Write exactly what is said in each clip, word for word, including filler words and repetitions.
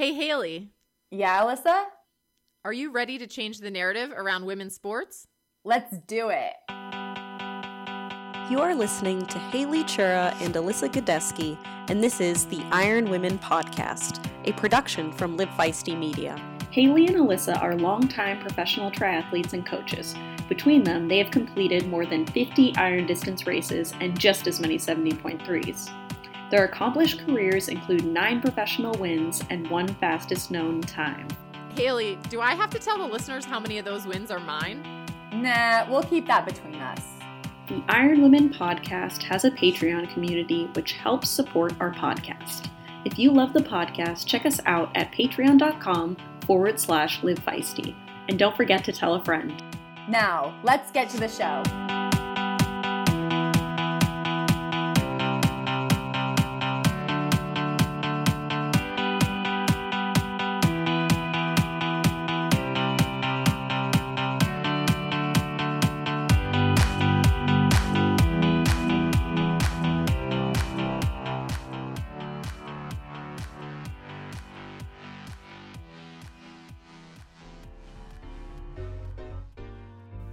Hey, Haley. Yeah, Alyssa? Are you ready to change the narrative around women's sports? Let's do it. You are listening to Haley Chura and Alyssa Godesky, and this is the Iron Women Podcast, a production from Live Feisty Media. Haley and Alyssa are longtime professional triathletes and coaches. Between them, they have completed more than fifty iron distance races and just as many seventy point threes. Their accomplished careers include nine professional wins and one fastest known time. Haley, do I have to tell the listeners how many of those wins are mine? Nah, we'll keep that between us. The Iron Women Podcast has a Patreon community which helps support our podcast. If you love the podcast, check us out at patreon.com forward slash live feisty. And don't forget to tell a friend. Now, let's get to the show.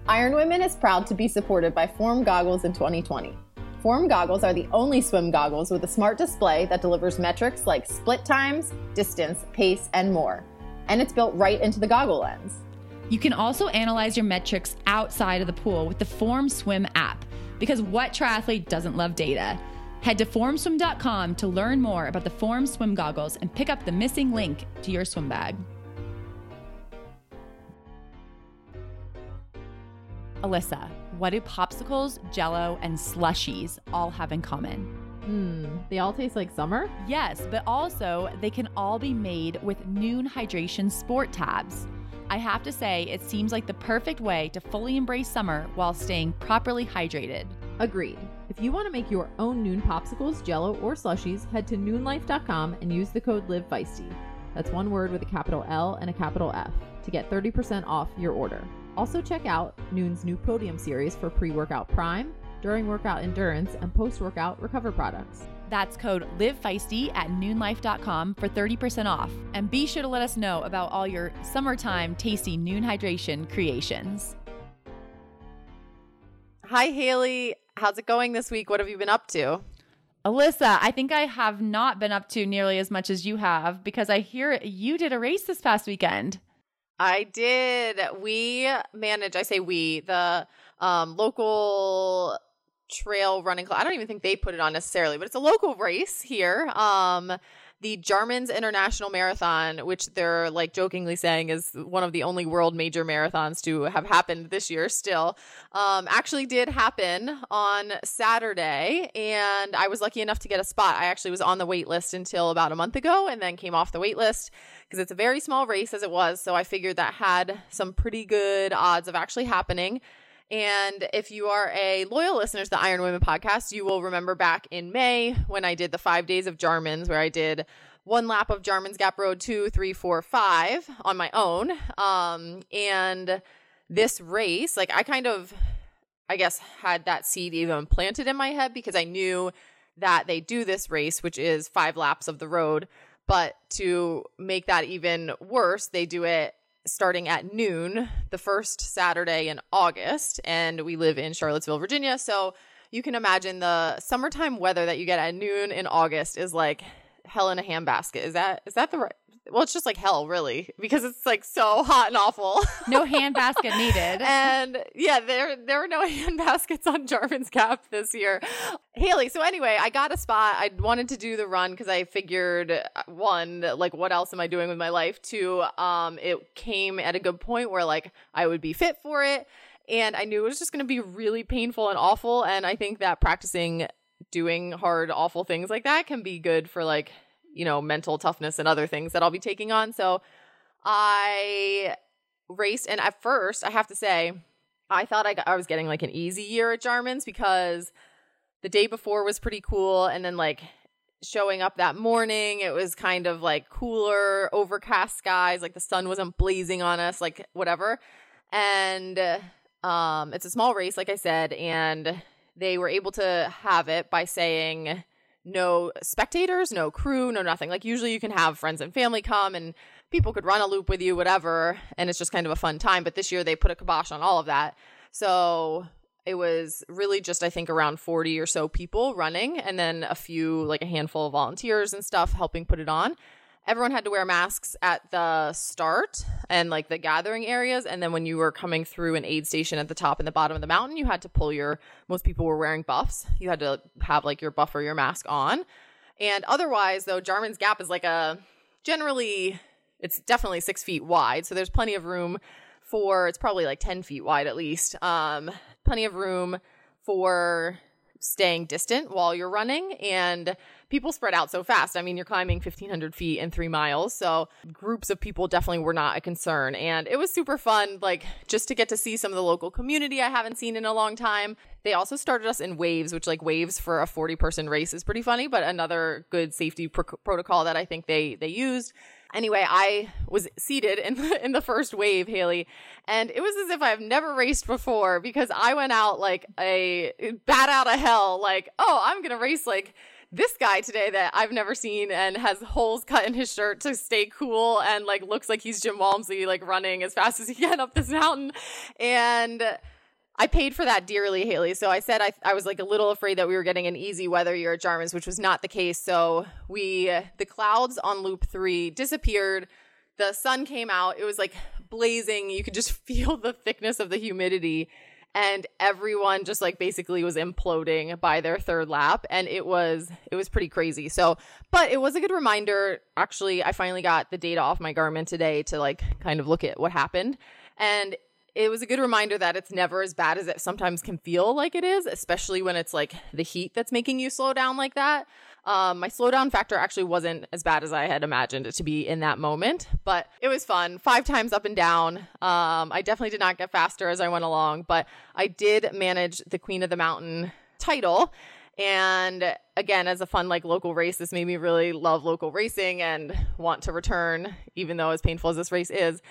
Iron Women is proud to be supported by Form Goggles in twenty twenty. Form Goggles are the only swim goggles with a smart display that delivers metrics like split times, distance, pace, and more. And it's built right into the goggle lens. You can also analyze your metrics outside of the pool with the Form Swim app, because what triathlete doesn't love data? Head to form swim dot com to learn more about the Form Swim goggles and pick up the missing link to your swim bag. Alyssa, what do popsicles, jello, and slushies all have in common? Mm, they all taste like summer? Yes, but also they can all be made with Nuun Hydration Sport Tabs. I have to say, it seems like the perfect way to fully embrace summer while staying properly hydrated. Agreed. If you want to make your own Nuun popsicles, jello, or slushies, head to nuun life dot com and use the code LIVEFEISTY. That's one word with a capital L and a capital F to get thirty percent off your order. Also check out Nuun's new Podium series for pre-workout prime, during workout endurance, and post-workout recover products. That's code LIVEFEISTY at nuun life dot com for thirty percent off. And be sure to let us know about all your summertime tasty Nuun hydration creations. Hi, Haley. How's it going this week? What have you been up to? Alyssa, I think I have not been up to nearly as much as you have, because I hear you did a race this past weekend. I did. We manage, I say we, the um, local trail running club. I don't even think they put it on necessarily, but it's a local race here. Um, the Jarman's International Marathon, which they're like jokingly saying is one of the only world major marathons to have happened this year still, um, actually did happen on Saturday. And I was lucky enough to get a spot. I actually was on the wait list until about a month ago and then came off the wait list, because it's a very small race as it was. So I figured that had some pretty good odds of actually happening. And if you are a loyal listener to the Iron Women Podcast, you will remember back in May when I did the five days of Jarman's, where I did one lap of Jarman's Gap Road two, three, four, five on my own. Um, and this race, like I kind of, I guess, had that seed even planted in my head, because I knew that they do this race, which is five laps of the road. But to make that even worse, they do it starting at noon, the first Saturday in August. And we live in Charlottesville, Virginia. So you can imagine the summertime weather that you get at noon in August is like hell in a handbasket. Is that is that the right? Well, it's just like hell, really, because it's like so hot and awful. No handbasket needed. And yeah, there there were no handbaskets on Jarman's Gap this year, Haley. So anyway, I got a spot. I wanted to do the run because I figured, one, like what else am I doing with my life? Two, um, it came at a good point where like I would be fit for it. And I knew it was just going to be really painful and awful. And I think that practicing doing hard, awful things like that can be good for like, you know, mental toughness and other things that I'll be taking on. So I raced. And at first, I have to say, I thought I, got, I was getting like an easy year at Jarman's, because the day before was pretty cool. And then like showing up that morning, it was kind of like cooler, overcast skies. Like the sun wasn't blazing on us, like whatever. And um, it's a small race, like I said, and they were able to have it by saying no spectators, no crew, no nothing. Like usually you can have friends and family come and people could run a loop with you, whatever. And it's just kind of a fun time. But this year they put a kibosh on all of that. So it was really just, I think, around forty or so people running, and then a few, like a handful of volunteers and stuff helping put it on. Everyone had to wear masks at the start and like the gathering areas. And then when you were coming through an aid station at the top and the bottom of the mountain, you had to pull your, most people were wearing buffs. You had to have like your buff or your mask on. And otherwise though, Jarman's Gap is like a generally, it's definitely six feet wide. So there's plenty of room for, it's probably like ten feet wide at least. Um, plenty of room for staying distant while you're running, and people spread out so fast. I mean, you're climbing fifteen hundred feet in three miles. So groups of people definitely were not a concern. And it was super fun, like just to get to see some of the local community I haven't seen in a long time. They also started us in waves, which like waves for a forty person race is pretty funny, but another good safety pr- protocol that I think they, they used. Anyway, I was seated in the, in the first wave, Haley, and it was as if I've never raced before, because I went out like a bat out of hell, like, oh, I'm going to race like this guy today that I've never seen and has holes cut in his shirt to stay cool and like looks like he's Jim Walmsley, like running as fast as he can up this mountain. And I paid for that dearly, Haley. So I said I, I was like a little afraid that we were getting an easy weather year at Jarman's, which was not the case. So we, the clouds on loop three disappeared. The sun came out. It was like blazing. You could just feel the thickness of the humidity. And everyone just like basically was imploding by their third lap. And it was, it was pretty crazy. So, but it was a good reminder. Actually, I finally got the data off my Garmin today to like kind of look at what happened. And it was a good reminder that it's never as bad as it sometimes can feel like it is, especially when it's like the heat that's making you slow down like that. Um, my slowdown factor actually wasn't as bad as I had imagined it to be in that moment, but it was fun. Five times up and down. Um, I definitely did not get faster as I went along, but I did manage the Queen of the Mountain title. And again, as a fun, like local race, this made me really love local racing and want to return, even though as painful as this race is.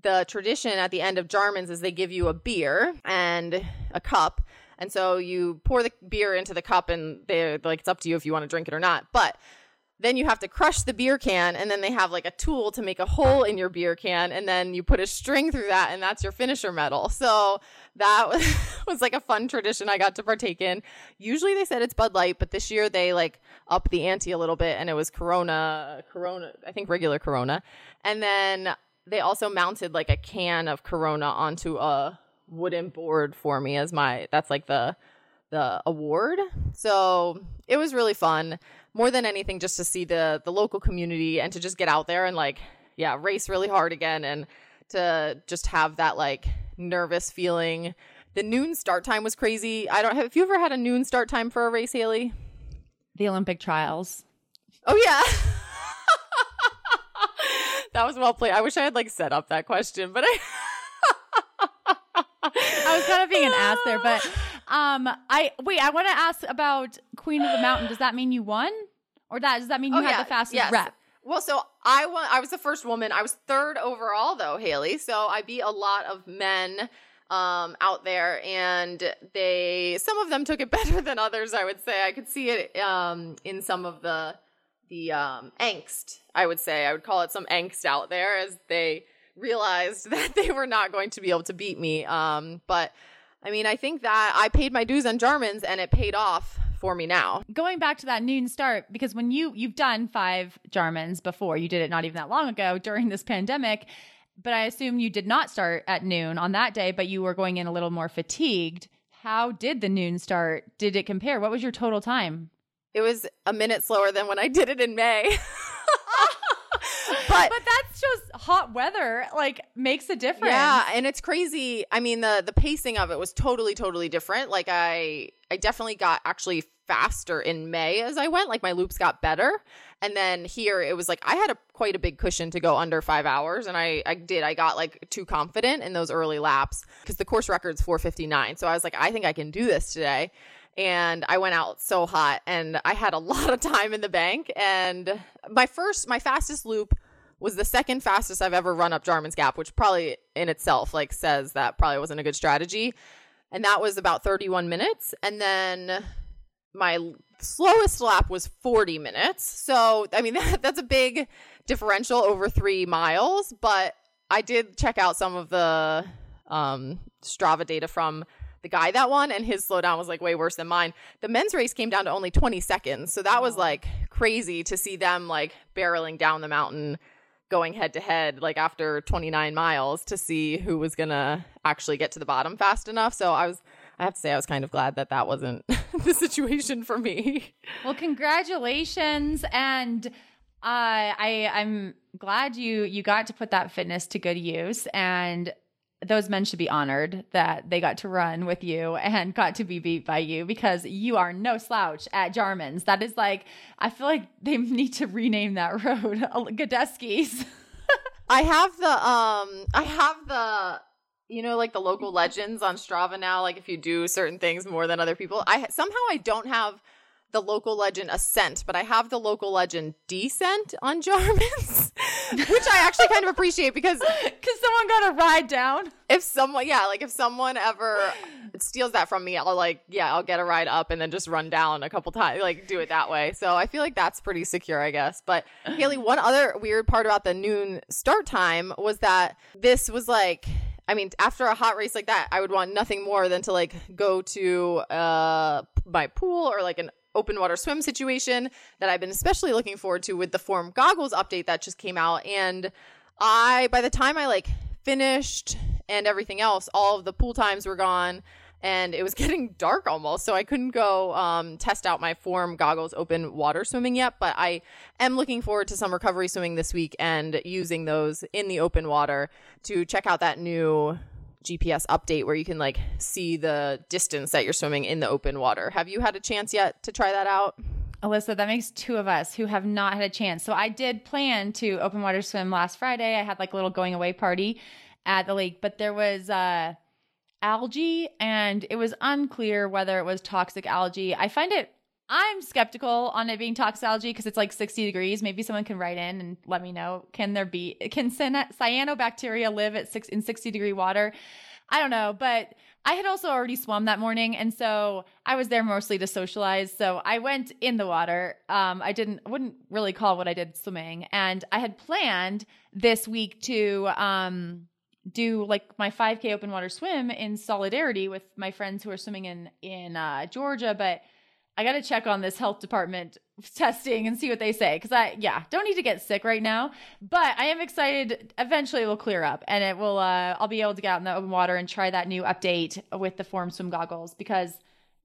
The tradition at the end of Jarman's is they give you a beer and a cup. And so you pour the beer into the cup and they're like, it's up to you if you want to drink it or not. But then you have to crush the beer can, and then they have like a tool to make a hole in your beer can, and then you put a string through that, and that's your finisher medal. So that was, was like a fun tradition I got to partake in. Usually they said it's Bud Light, but this year they like up the ante a little bit, and it was Corona, Corona, I think regular Corona. And then they also mounted like a can of Corona onto a wooden board for me as my, that's like the, the award. So it was really fun, more than anything, just to see the, the local community and to just get out there and like, yeah, race really hard again. And to just have that like nervous feeling. The noon start time was crazy. I don't have, have you ever had a noon start time for a race, Haley? The Olympic trials. Oh yeah. That was well played. I wish I had like set up that question, but I I was kind of being an ass there, but um I wait, I want to ask about Queen of the Mountain. Does that mean you won? Or that does that mean you oh, had yeah, the fastest yes. rep? Well, so I won, I was the first woman. I was third overall though, Haley. So I beat a lot of men um out there, and they some of them took it better than others, I would say. I could see it um in some of the the um, angst, I would say. I would call it some angst out there as they realized that they were not going to be able to beat me. Um, but I mean, I think that I paid my dues on Jarman's and it paid off for me now. Going back to that noon start, because when you, you've done five Jarman's before, you did it not even that long ago during this pandemic, but I assume you did not start at noon on that day, but you were going in a little more fatigued. How did the noon start? Did it compare? What was your total time? It was a minute slower than when I did it in May. but, but that's just hot weather, like, makes a difference. Yeah, and it's crazy. I mean, the the pacing of it was totally, totally different. Like, I I definitely got actually faster in May as I went. Like, my loops got better. And then here, it was like, I had a quite a big cushion to go under five hours. And I, I did. I got, like, too confident in those early laps because the course record's four fifty-nine. So I was like, I think I can do this today. And I went out so hot, and I had a lot of time in the bank. And my first, my fastest loop was the second fastest I've ever run up Jarman's Gap, which probably in itself like says that probably wasn't a good strategy. And that was about thirty-one minutes. And then my slowest lap was forty minutes. So, I mean, that, that's a big differential over three miles. But I did check out some of the um, Strava data from the guy that won, and his slowdown was like way worse than mine. The men's race came down to only twenty seconds. So that was like crazy to see them like barreling down the mountain, going head to head, like after twenty-nine miles, to see who was going to actually get to the bottom fast enough. So I was, I have to say, I was kind of glad that that wasn't the situation for me. Well, congratulations. And uh, I, I'm glad you, you got to put that fitness to good use, and those men should be honored that they got to run with you and got to be beat by you, because you are no slouch at Jarman's. That is like, I feel like they need to rename that road Godesky's. I have the, um, I have the, you know, like the local legends on Strava now, like if you do certain things more than other people. I somehow I don't have the local legend ascent, but I have the local legend descent on Jarman's, which I actually kind of appreciate, because because someone got a ride down. If someone, yeah, like if someone ever steals that from me, I'll like, yeah, I'll get a ride up and then just run down a couple times, like do it that way. So I feel like that's pretty secure, I guess. But Haley, one other weird part about the noon start time was that this was like, I mean, after a hot race like that, I would want nothing more than to like go to uh, my pool or like an open water swim situation that I've been especially looking forward to with the Form Goggles update that just came out. And I, by the time I like finished and everything else, all of the pool times were gone and it was getting dark almost. So I couldn't go um, test out my Form Goggles open water swimming yet, but I am looking forward to some recovery swimming this week and using those in the open water to check out that new G P S update where you can like see the distance that you're swimming in the open water. Have you had a chance yet to try that out? Alyssa, that makes two of us who have not had a chance. So I did plan to open water swim last Friday. I had like a little going away party at the lake, but there was uh, algae, and it was unclear whether it was toxic algae. I find it, I'm skeptical on it being toxic algae because it's like sixty degrees. Maybe someone can write in and let me know. Can there be, can cyanobacteria live at six in sixty degree water? I don't know, but I had also already swum that morning. And so I was there mostly to socialize. So I went in the water. Um, I didn't, wouldn't really call what I did swimming. And I had planned this week to, um, do like my five K open water swim in solidarity with my friends who are swimming in, in, uh, Georgia, but I got to check on this health department testing and see what they say. Cause I, yeah, don't need to get sick right now, but I am excited. Eventually it will clear up and it will, uh, I'll be able to get out in the open water and try that new update with the Form Swim Goggles, because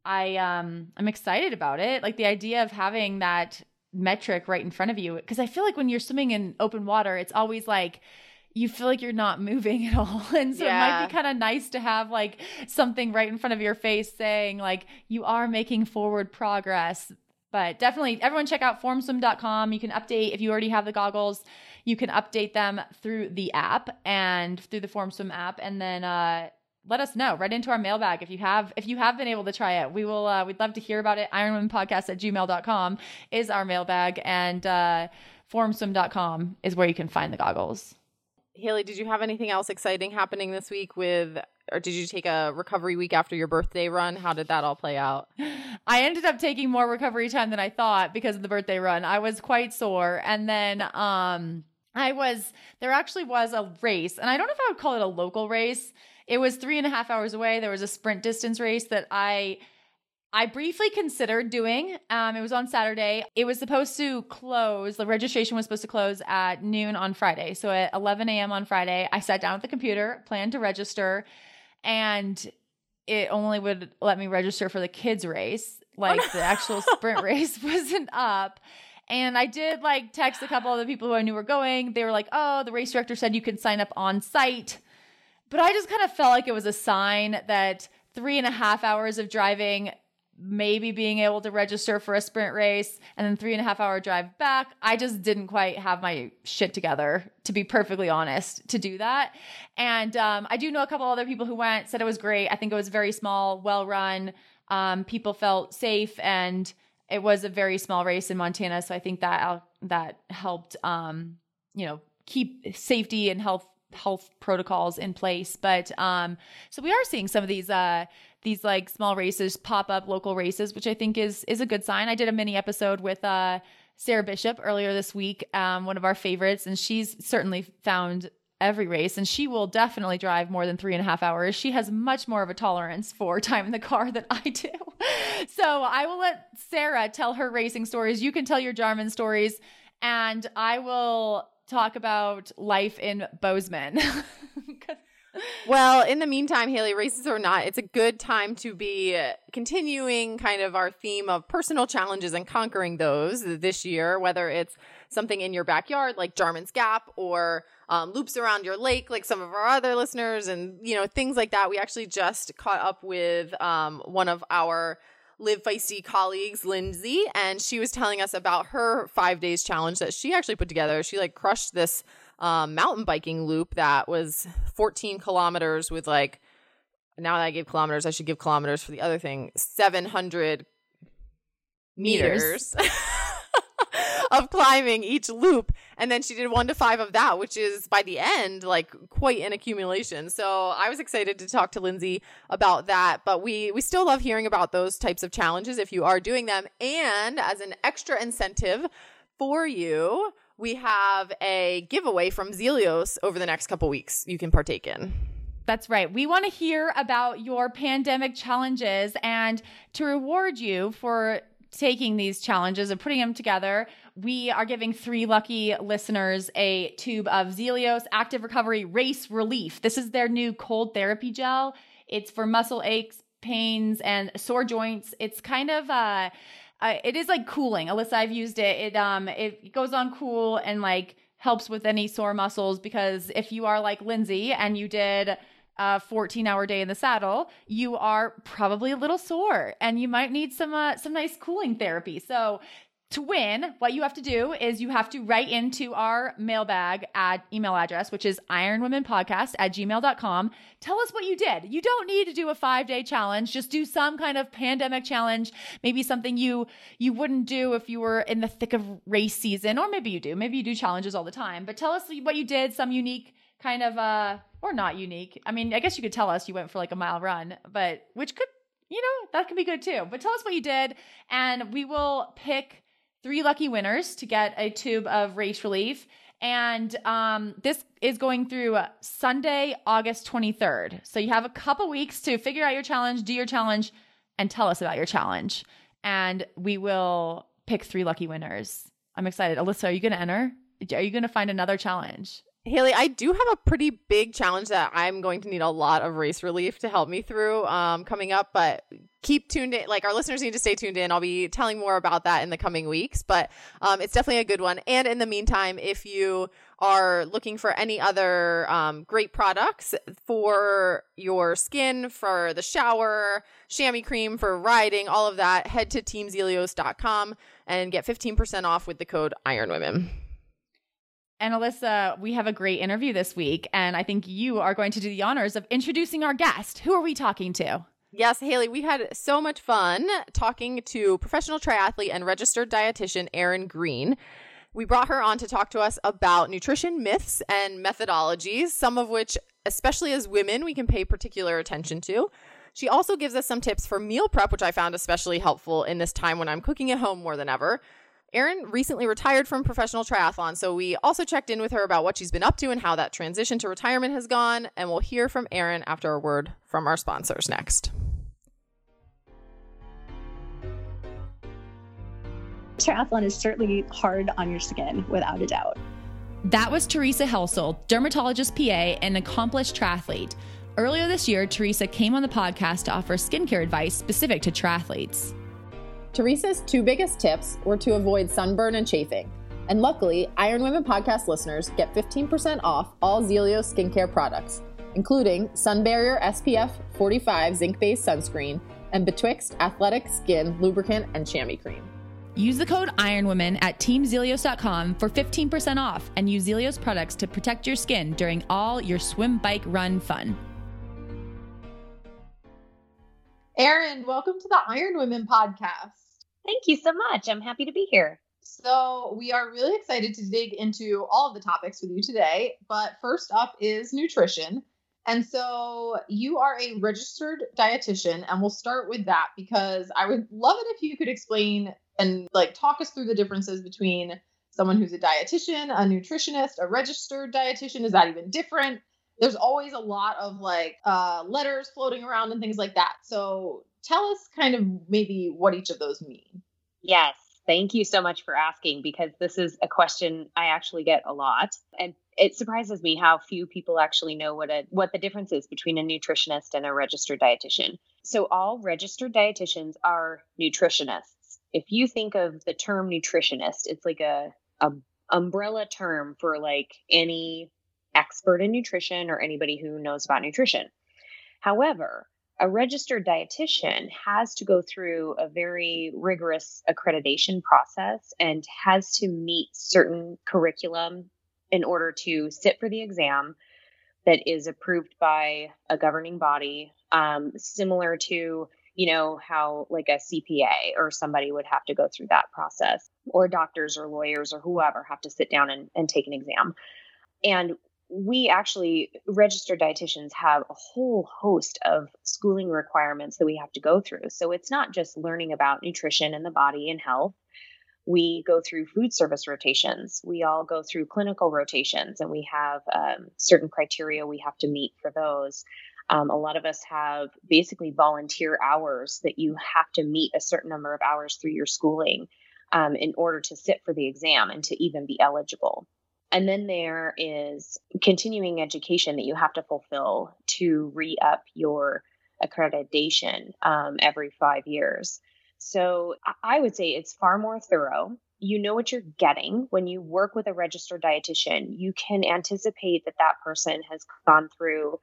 I, um, I'm excited about it. Like the idea of having that metric right in front of you. Cause I feel like when you're swimming in open water, it's always like, you feel like you're not moving at all. And so yeah. It might be kind of nice to have like something right in front of your face saying like you are making forward progress. But definitely everyone check out form swim dot com. You can update, if you already have the goggles, you can update them through the app and through the FormSwim app. And then uh, let us know right into our mailbag. If you have, if you have been able to try it, we will, uh, we'd love to hear about it. iron women podcast at gmail dot com is our mailbag, and uh, form swim dot com is where you can find the goggles. Haley, did you have anything else exciting happening this week with, or did you take a recovery week after your birthday run? How did that all play out? I ended up taking more recovery time than I thought because of the birthday run. I was quite sore. And then um, I was, there actually was a race, and I don't know if I would call it a local race. It was three and a half hours away. There was a sprint distance race that I I briefly considered doing. Um, it was on Saturday. It was supposed to close. The registration was supposed to close at noon on Friday. So at eleven a.m. on Friday, I sat down at the computer, planned to register, and it only would let me register for the kids race. Like oh, no. The actual sprint race wasn't up. And I did like text a couple of the people who I knew were going. They were like, oh, the race director said you can sign up on site. But I just kind of felt like it was a sign that three and a half hours of driving, maybe being able to register for a sprint race, and then three and a half hour drive back. I just didn't quite have my shit together, to be perfectly honest, to do that. And um, I do know a couple other people who went, said it was great. I think it was very small, well run. Um, people felt safe, and it was a very small race in Montana. So I think that that helped, um, you know, keep safety and health health protocols in place. But um, so we are seeing some of these uh, these like small races pop up, local races, which I think is is a good sign. I did a mini episode with uh, Sarah Bishop earlier this week, um, one of our favorites, and she's certainly found every race, and she will definitely drive more than three and a half hours. She has much more of a tolerance for time in the car than I do. So I will let Sarah tell her racing stories. You can tell your Jarman stories, and I will talk about life in Bozeman. Well, in the meantime, Haley, races or not, it's a good time to be continuing kind of our theme of personal challenges and conquering those this year, whether it's something in your backyard like Jarman's Gap or um, loops around your lake like some of our other listeners and, you know, things like that. We actually just caught up with um, one of our Live Feisty colleagues, Lindsay, and she was telling us about her five days challenge that she actually put together. She like crushed this um, mountain biking loop that was fourteen kilometers with like, now that I gave kilometers, I should give kilometers for the other thing, seven hundred meters. meters. Of climbing each loop. And then she did one to five of that, which is by the end, like quite an accumulation. So I was excited to talk to Lindsay about that. But we, we still love hearing about those types of challenges if you are doing them. And as an extra incentive for you, we have a giveaway from Zealios over the next couple weeks you can partake in. That's right. We want to hear about your pandemic challenges, and to reward you for taking these challenges and putting them together, we are giving three lucky listeners a tube of Zealios Active Recovery Race Relief. This is their new cold therapy gel. It's for muscle aches, pains, and sore joints. It's kind of uh, uh it is like cooling. Alyssa, I've used it. It um it goes on cool and like helps with any sore muscles, because if you are like Lindsay and you did a fourteen hour day in the saddle, you are probably a little sore and you might need some, uh, some nice cooling therapy. So to win, what you have to do is you have to write into our mailbag at email address, which is ironwomenpodcast at gmail dot com. Tell us what you did. You don't need to do a five day challenge. Just do some kind of pandemic challenge. Maybe something you, you wouldn't do if you were in the thick of race season, or maybe you do, maybe you do challenges all the time, but tell us what you did. Some unique kind of uh or not unique. I mean, I guess you could tell us you went for like a mile run, but which could, you know, that could be good too. But tell us what you did, and we will pick three lucky winners to get a tube of Race Relief. And um this is going through Sunday, August twenty-third. So you have a couple weeks to figure out your challenge, do your challenge, and tell us about your challenge. And we will pick three lucky winners. I'm excited. Alyssa, are you going to enter? Are you going to find another challenge? Haley, I do have a pretty big challenge that I'm going to need a lot of Race Relief to help me through um, coming up, but keep tuned in. Like, our listeners need to stay tuned in. I'll be telling more about that in the coming weeks, but um, it's definitely a good one. And in the meantime, if you are looking for any other um, great products for your skin, for the shower, chamois cream for riding, all of that, head to team zealios dot com and get fifteen percent off with the code IRONWOMEN. And Alyssa, we have a great interview this week, and I think you are going to do the honors of introducing our guest. Who are we talking to? Yes, Haley, we had so much fun talking to professional triathlete and registered dietitian Erin Green. We brought her on to talk to us about nutrition myths and methodologies, some of which, especially as women, we can pay particular attention to. She also gives us some tips for meal prep, which I found especially helpful in this time when I'm cooking at home more than ever. Erin recently retired from professional triathlon, so we also checked in with her about what she's been up to and how that transition to retirement has gone, and we'll hear from Erin after a word from our sponsors next. Triathlon is certainly hard on your skin, without a doubt. That was Teresa Helsel, dermatologist P A and accomplished triathlete. Earlier this year, Teresa came on the podcast to offer skincare advice specific to triathletes. Teresa's two biggest tips were to avoid sunburn and chafing. And luckily, Iron Women Podcast listeners get fifteen percent off all Zealios skincare products, including Sun Barrier S P F forty-five zinc-based sunscreen and Betwixt Athletic Skin Lubricant and Chamois Cream. Use the code IRONWOMEN at team zealios dot com for fifteen percent off, and use Zealios products to protect your skin during all your swim, bike, run fun. Erin, welcome to the Iron Women Podcast. Thank you so much. I'm happy to be here. So we are really excited to dig into all of the topics with you today. But first up is nutrition. And so you are a registered dietitian, and we'll start with that, because I would love it if you could explain and like talk us through the differences between someone who's a dietitian, a nutritionist, a registered dietitian. Is that even different? There's always a lot of like uh, letters floating around and things like that. So tell us kind of maybe what each of those mean. Yes. Thank you so much for asking, because this is a question I actually get a lot. And it surprises me how few people actually know what a, what the difference is between a nutritionist and a registered dietitian. So all registered dietitians are nutritionists. If you think of the term nutritionist, it's like a, a umbrella term for like any expert in nutrition or anybody who knows about nutrition. However, a registered dietitian has to go through a very rigorous accreditation process and has to meet certain curriculum in order to sit for the exam that is approved by a governing body, um, similar to, you know, how like a C P A or somebody would have to go through that process, or doctors or lawyers or whoever have to sit down and, and take an exam. And we actually, registered dietitians have a whole host of schooling requirements that we have to go through. So it's not just learning about nutrition and the body and health. We go through food service rotations. We all go through clinical rotations, and we have um, certain criteria we have to meet for those. Um, a lot of us have basically volunteer hours that you have to meet a certain number of hours through your schooling um, in order to sit for the exam and to even be eligible. And then there is continuing education that you have to fulfill to re-up your accreditation um, every five years. So I would say it's far more thorough. You know what you're getting. When you work with a registered dietitian, you can anticipate that that person has gone through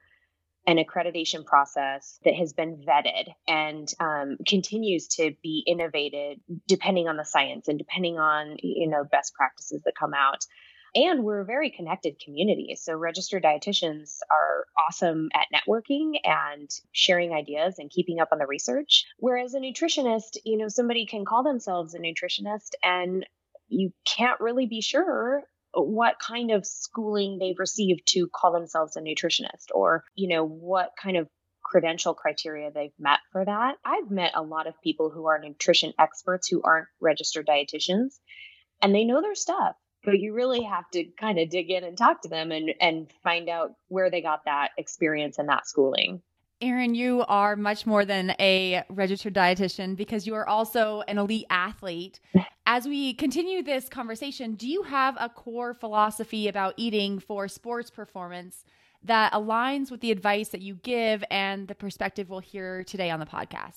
an accreditation process that has been vetted and um, continues to be innovated depending on the science and depending on, you know, best practices that come out. And we're a very connected community. So registered dietitians are awesome at networking and sharing ideas and keeping up on the research. Whereas a nutritionist, you know, somebody can call themselves a nutritionist and you can't really be sure what kind of schooling they've received to call themselves a nutritionist, or, you know, what kind of credential criteria they've met for that. I've met a lot of people who are nutrition experts who aren't registered dietitians, and they know their stuff. But you really have to kind of dig in and talk to them and, and find out where they got that experience and that schooling. Erin, you are much more than a registered dietitian, because you are also an elite athlete. As we continue this conversation, do you have a core philosophy about eating for sports performance that aligns with the advice that you give and the perspective we'll hear today on the podcast?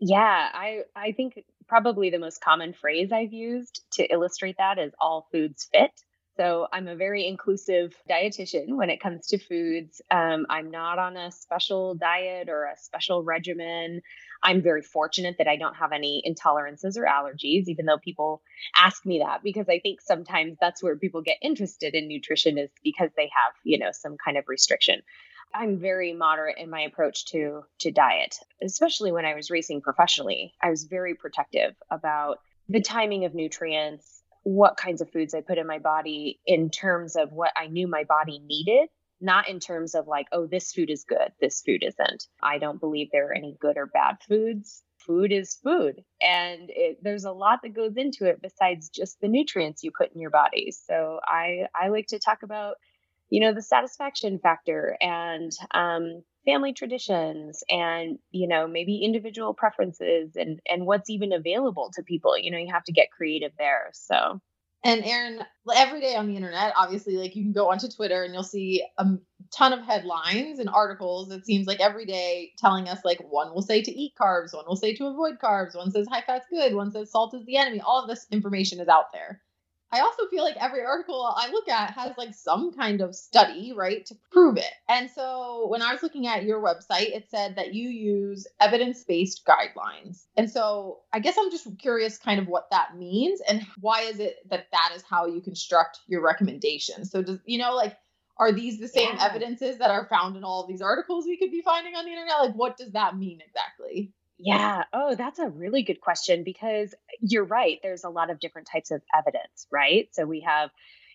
Yeah, I, I think probably the most common phrase I've used to illustrate that is all foods fit. So I'm a very inclusive dietitian when it comes to foods. Um, I'm not on a special diet or a special regimen. I'm very fortunate that I don't have any intolerances or allergies, even though people ask me that, because I think sometimes that's where people get interested in nutrition, is because they have, you know, some kind of restriction. I'm very moderate in my approach to to diet, especially when I was racing professionally. I was very protective about the timing of nutrients, what kinds of foods I put in my body in terms of what I knew my body needed, not in terms of like, oh, this food is good, this food isn't. I don't believe there are any good or bad foods. Food is food. And it, there's a lot that goes into it besides just the nutrients you put in your body. So I, I like to talk about, you know, the satisfaction factor and um, family traditions and, you know, maybe individual preferences and, and what's even available to people. You know, you have to get creative there. So. And Erin, every day on the internet, obviously, like you can go onto Twitter and you'll see a ton of headlines and articles. It seems like every day telling us, like, one will say to eat carbs, one will say to avoid carbs, one says high fat's good, one says salt is the enemy. All of this information is out there. I also feel like every article I look at has like some kind of study, right, to prove it. And so when I was looking at your website, it said that you use evidence-based guidelines. And so I guess I'm just curious kind of what that means and why is it that that is how you construct your recommendations. So does, you know, like, are these the same yeah. evidences that are found in all of these articles we could be finding on the internet? Like, what does that mean exactly? Yeah. Oh, that's a really good question, because you're right. There's a lot of different types of evidence, right? So we have,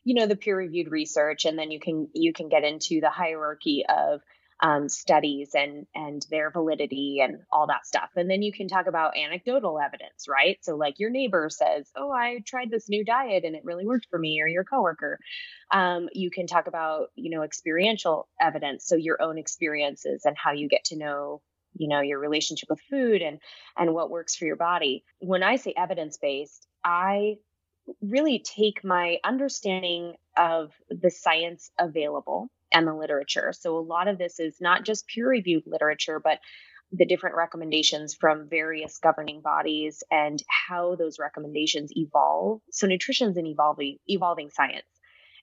you know, the peer-reviewed research, and then you can you can get into the hierarchy of um, studies and, and their validity and all that stuff. And then you can talk about anecdotal evidence, right? So like your neighbor says, oh, I tried this new diet and it really worked for me, or your coworker. Um, you can talk about, you know, experiential evidence. So your own experiences and how you get to know, you know, your relationship with food and, and what works for your body. When I say evidence-based, I really take my understanding of the science available and the literature. So a lot of this is not just peer-reviewed literature, but the different recommendations from various governing bodies and how those recommendations evolve. So nutrition's an evolving, evolving science.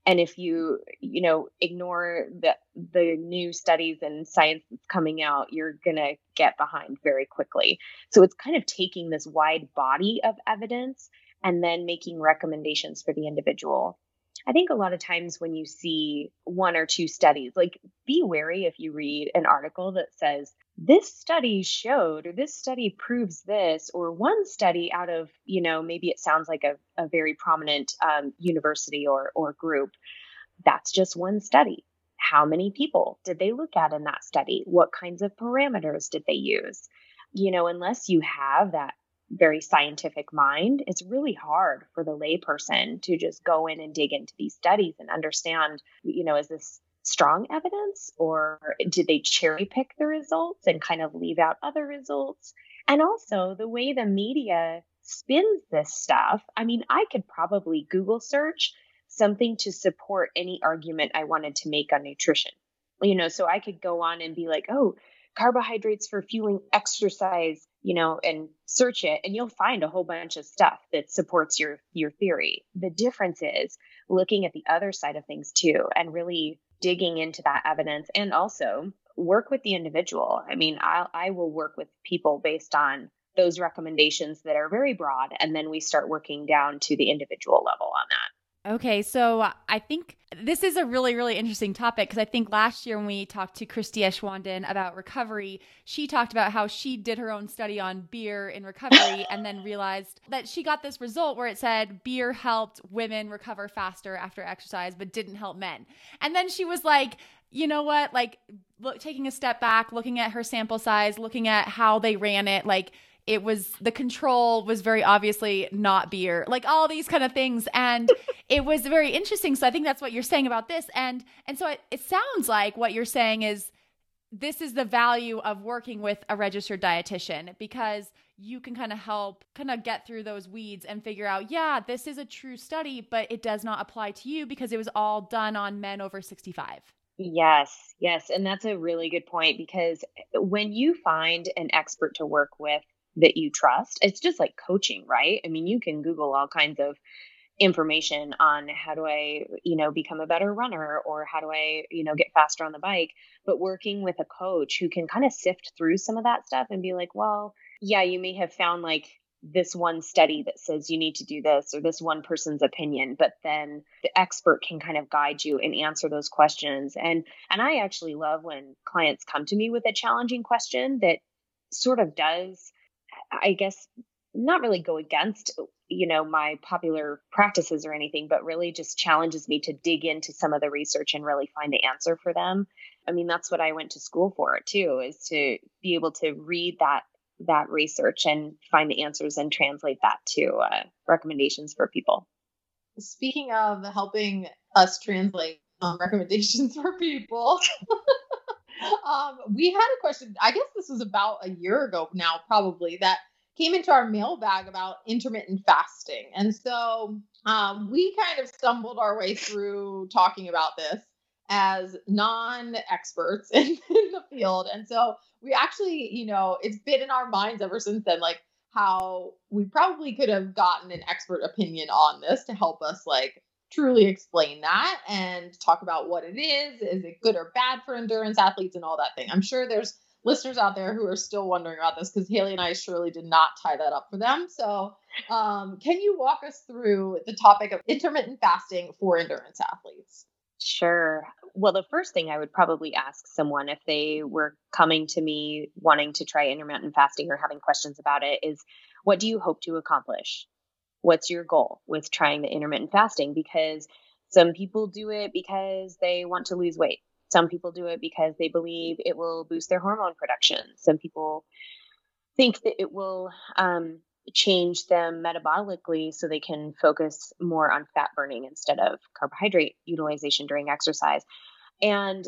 And if you, you know, ignore the the new studies and science that's coming out, you're going to get behind very quickly. So it's kind of taking this wide body of evidence and then making recommendations for the individual. I think a lot of times when you see one or two studies, like be wary if you read an article that says, this study showed, or this study proves this, or one study out of, you know, maybe it sounds like a, a very prominent um, university or or group. That's just one study. How many people did they look at in that study? What kinds of parameters did they use? You know, unless you have that very scientific mind, it's really hard for the layperson to just go in and dig into these studies and understand, you know, is this strong evidence or did they cherry pick the results and kind of leave out other results? And also the way the media spins this stuff. I mean, I could probably Google search something to support any argument I wanted to make on nutrition, you know, so I could go on and be like, oh, carbohydrates for fueling exercise, you know, and search it and you'll find a whole bunch of stuff that supports your, your theory. The difference is looking at the other side of things too, and really digging into that evidence and also work with the individual. I mean, I'll, I will work with people based on those recommendations that are very broad. And then we start working down to the individual level on that. Okay, so I think this is a really, really interesting topic because I think last year when we talked to Christie Ashwanden about recovery, she talked about how she did her own study on beer in recovery and then realized that she got this result where it said beer helped women recover faster after exercise but didn't help men. And then she was like, you know what, like look, taking a step back, looking at her sample size, looking at how they ran it, like it was, the control was very obviously not beer, like all these kind of things. And it was very interesting. So I think that's what you're saying about this. And, and so it, it sounds like what you're saying is this is the value of working with a registered dietitian, because you can kind of help kind of get through those weeds and figure out, yeah, this is a true study, but it does not apply to you because it was all done on men over sixty-five. Yes. Yes. And that's a really good point, because when you find an expert to work with that you trust, it's just like coaching, right? I mean, you can Google all kinds of information on how do I, you know, become a better runner, or how do I, you know, get faster on the bike, but working with a coach who can kind of sift through some of that stuff and be like, well, yeah, you may have found like this one study that says you need to do this, or this one person's opinion, but then the expert can kind of guide you and answer those questions. And, and I actually love when clients come to me with a challenging question that sort of does, I guess, not really go against, you know, my popular practices or anything, but really just challenges me to dig into some of the research and really find the answer for them. I mean, that's what I went to school for too, is to be able to read that, that research and find the answers and translate that to uh, recommendations for people. Speaking of helping us translate um, recommendations for people, Um, we had a question, I guess this was about a year ago now, probably, that came into our mailbag about intermittent fasting. And so um, we kind of stumbled our way through talking about this as non-experts in, in the field. And so we actually, you know, it's been in our minds ever since then, like how we probably could have gotten an expert opinion on this to help us like truly explain that and talk about what it is. Is it good or bad for endurance athletes and all that thing? I'm sure there's listeners out there who are still wondering about this because Haley and I surely did not tie that up for them. So um, can you walk us through the topic of intermittent fasting for endurance athletes? Sure. Well, the first thing I would probably ask someone if they were coming to me wanting to try intermittent fasting or having questions about it is, what do you hope to accomplish? What's your goal with trying the intermittent fasting? Because some people do it because they want to lose weight. Some people do it because they believe it will boost their hormone production. Some people think that it will um, change them metabolically so they can focus more on fat burning instead of carbohydrate utilization during exercise. And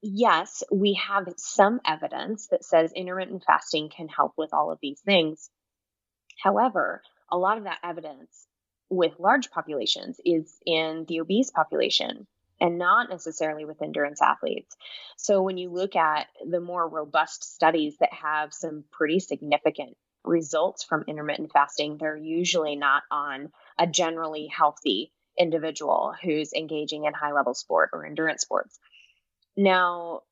yes, we have some evidence that says intermittent fasting can help with all of these things. However, a lot of that evidence with large populations is in the obese population and not necessarily with endurance athletes. So when you look at the more robust studies that have some pretty significant results from intermittent fasting, they're usually not on a generally healthy individual who's engaging in high-level sport or endurance sports. Now,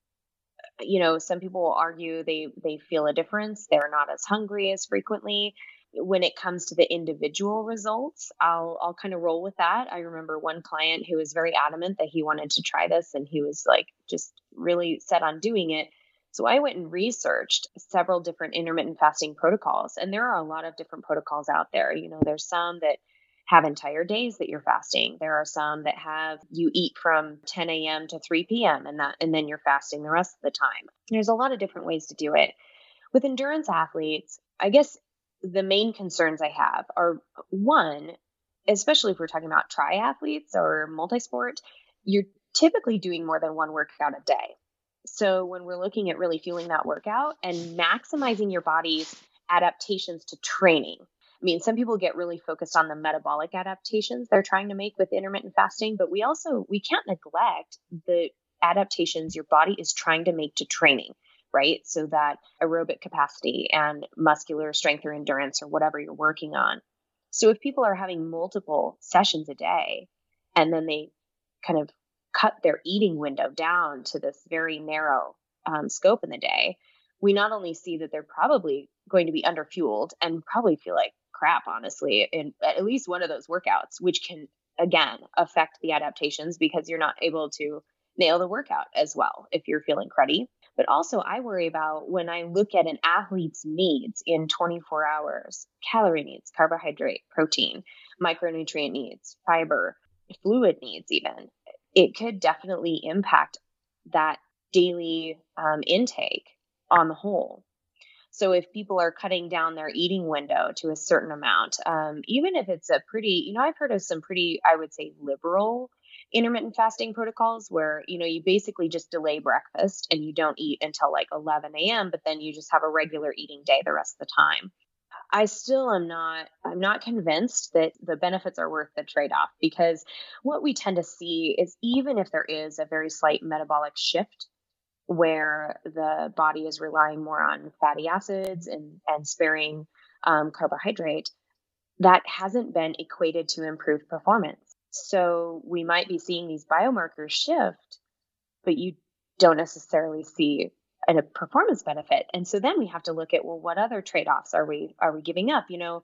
you know, some people will argue they, they feel a difference. They're not as hungry as frequently. When it comes to the individual results, I'll I'll kind of roll with that. I remember one client who was very adamant that he wanted to try this, and he was like just really set on doing it. So I went and researched several different intermittent fasting protocols, and there are a lot of different protocols out there. You know, there's some that have entire days that you're fasting. There are some that have you eat from ten a.m. to three p.m. and that and then you're fasting the rest of the time. There's a lot of different ways to do it. With endurance athletes, I guess the main concerns I have are, one, especially if we're talking about triathletes or multisport, you're typically doing more than one workout a day. So when we're looking at really fueling that workout and maximizing your body's adaptations to training, I mean, some people get really focused on the metabolic adaptations they're trying to make with intermittent fasting, but we also, we can't neglect the adaptations your body is trying to make to training. Right? So that aerobic capacity and muscular strength or endurance or whatever you're working on. So if people are having multiple sessions a day and then they kind of cut their eating window down to this very narrow um, scope in the day, we not only see that they're probably going to be underfueled and probably feel like crap, honestly, in at least one of those workouts, which can, again, affect the adaptations because you're not able to nail the workout as well if you're feeling cruddy. But also I worry about when I look at an athlete's needs in twenty-four hours, calorie needs, carbohydrate, protein, micronutrient needs, fiber, fluid needs even, it could definitely impact that daily um, intake on the whole. So if people are cutting down their eating window to a certain amount, um, even if it's a pretty, you know, I've heard of some pretty, I would say liberal intermittent fasting protocols where, you know, you basically just delay breakfast and you don't eat until like eleven a.m., but then you just have a regular eating day the rest of the time. I still am not, I'm not convinced that the benefits are worth the trade-off, because what we tend to see is even if there is a very slight metabolic shift where the body is relying more on fatty acids and, and sparing um, carbohydrate, that hasn't been equated to improved performance. So we might be seeing these biomarkers shift, but you don't necessarily see a performance benefit. And so then we have to look at, well, what other trade-offs are we are we giving up? You know,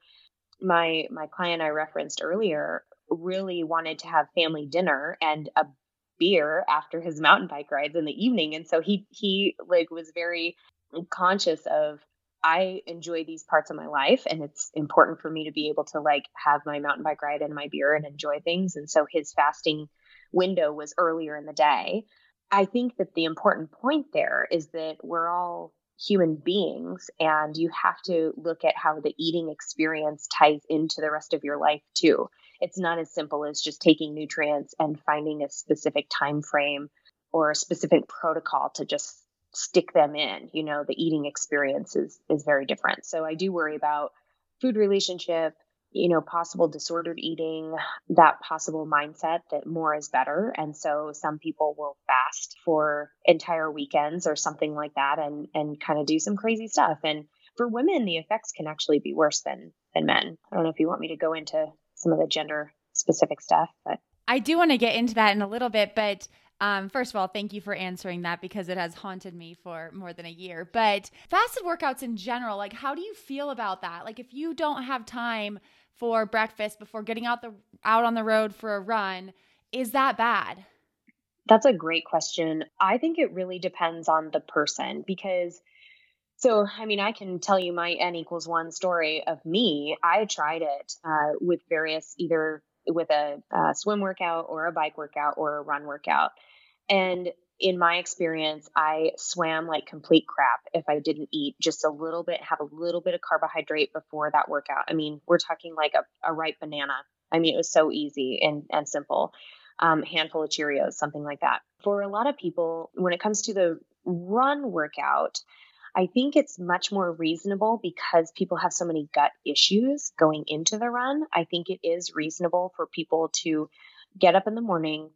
my my client I referenced earlier really wanted to have family dinner and a beer after his mountain bike rides in the evening. And so he he like was very conscious of, I enjoy these parts of my life and it's important for me to be able to like have my mountain bike ride and my beer and enjoy things. And so his fasting window was earlier in the day. I think that the important point there is that we're all human beings and you have to look at how the eating experience ties into the rest of your life too. It's not as simple as just taking nutrients and finding a specific time frame or a specific protocol to just stick them in. You know, the eating experience is, is very different. So I do worry about food relationship, you know, possible disordered eating, that possible mindset that more is better. And so some people will fast for entire weekends or something like that and, and kind of do some crazy stuff. And for women, the effects can actually be worse than, than men. I don't know if you want me to go into some of the gender specific stuff, but I do want to get into that in a little bit, but Um, first of all, thank you for answering that because it has haunted me for more than a year. But fasted workouts in general, like how do you feel about that? Like if you don't have time for breakfast before getting out the out on the road for a run, is that bad? That's a great question. I think it really depends on the person because so, I mean, I can tell you my N equals one story of me. I tried it uh, with various either with a, a swim workout or a bike workout or a run workout. And in my experience, I swam like complete crap if I didn't eat just a little bit, have a little bit of carbohydrate before that workout. I mean, we're talking like a, a ripe banana. I mean, it was so easy and, and simple. Um, handful of Cheerios, something like that. For a lot of people, when it comes to the run workout, I think it's much more reasonable because people have so many gut issues going into the run. I think it is reasonable for people to get up in the morning,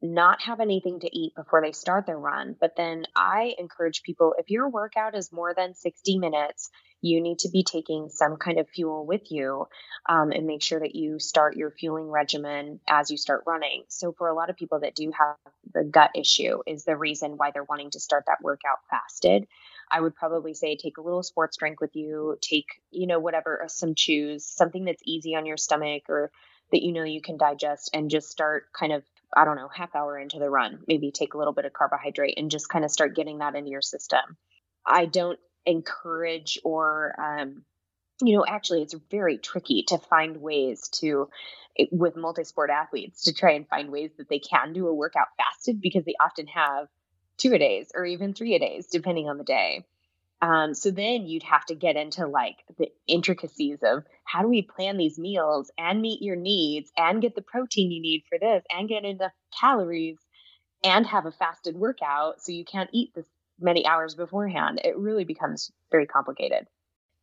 not have anything to eat before they start their run. But then I encourage people, if your workout is more than sixty minutes, you need to be taking some kind of fuel with you, um, and make sure that you start your fueling regimen as you start running. So for a lot of people that do have the gut issue is the reason why they're wanting to start that workout fasted. I would probably say take a little sports drink with you, take, you know, whatever, some chews, something that's easy on your stomach or that, you know, you can digest, and just start kind of, I don't know, half hour into the run, maybe take a little bit of carbohydrate and just kind of start getting that into your system. I don't encourage or, um, you know, actually it's very tricky to find ways to, with multi-sport athletes, to try and find ways that they can do a workout fasted, because they often have two-a-days or even three-a-days, depending on the day. Um, so then you'd have to get into like the intricacies of how do we plan these meals and meet your needs and get the protein you need for this and get enough calories and have a fasted workout so you can't eat this many hours beforehand. It really becomes very complicated.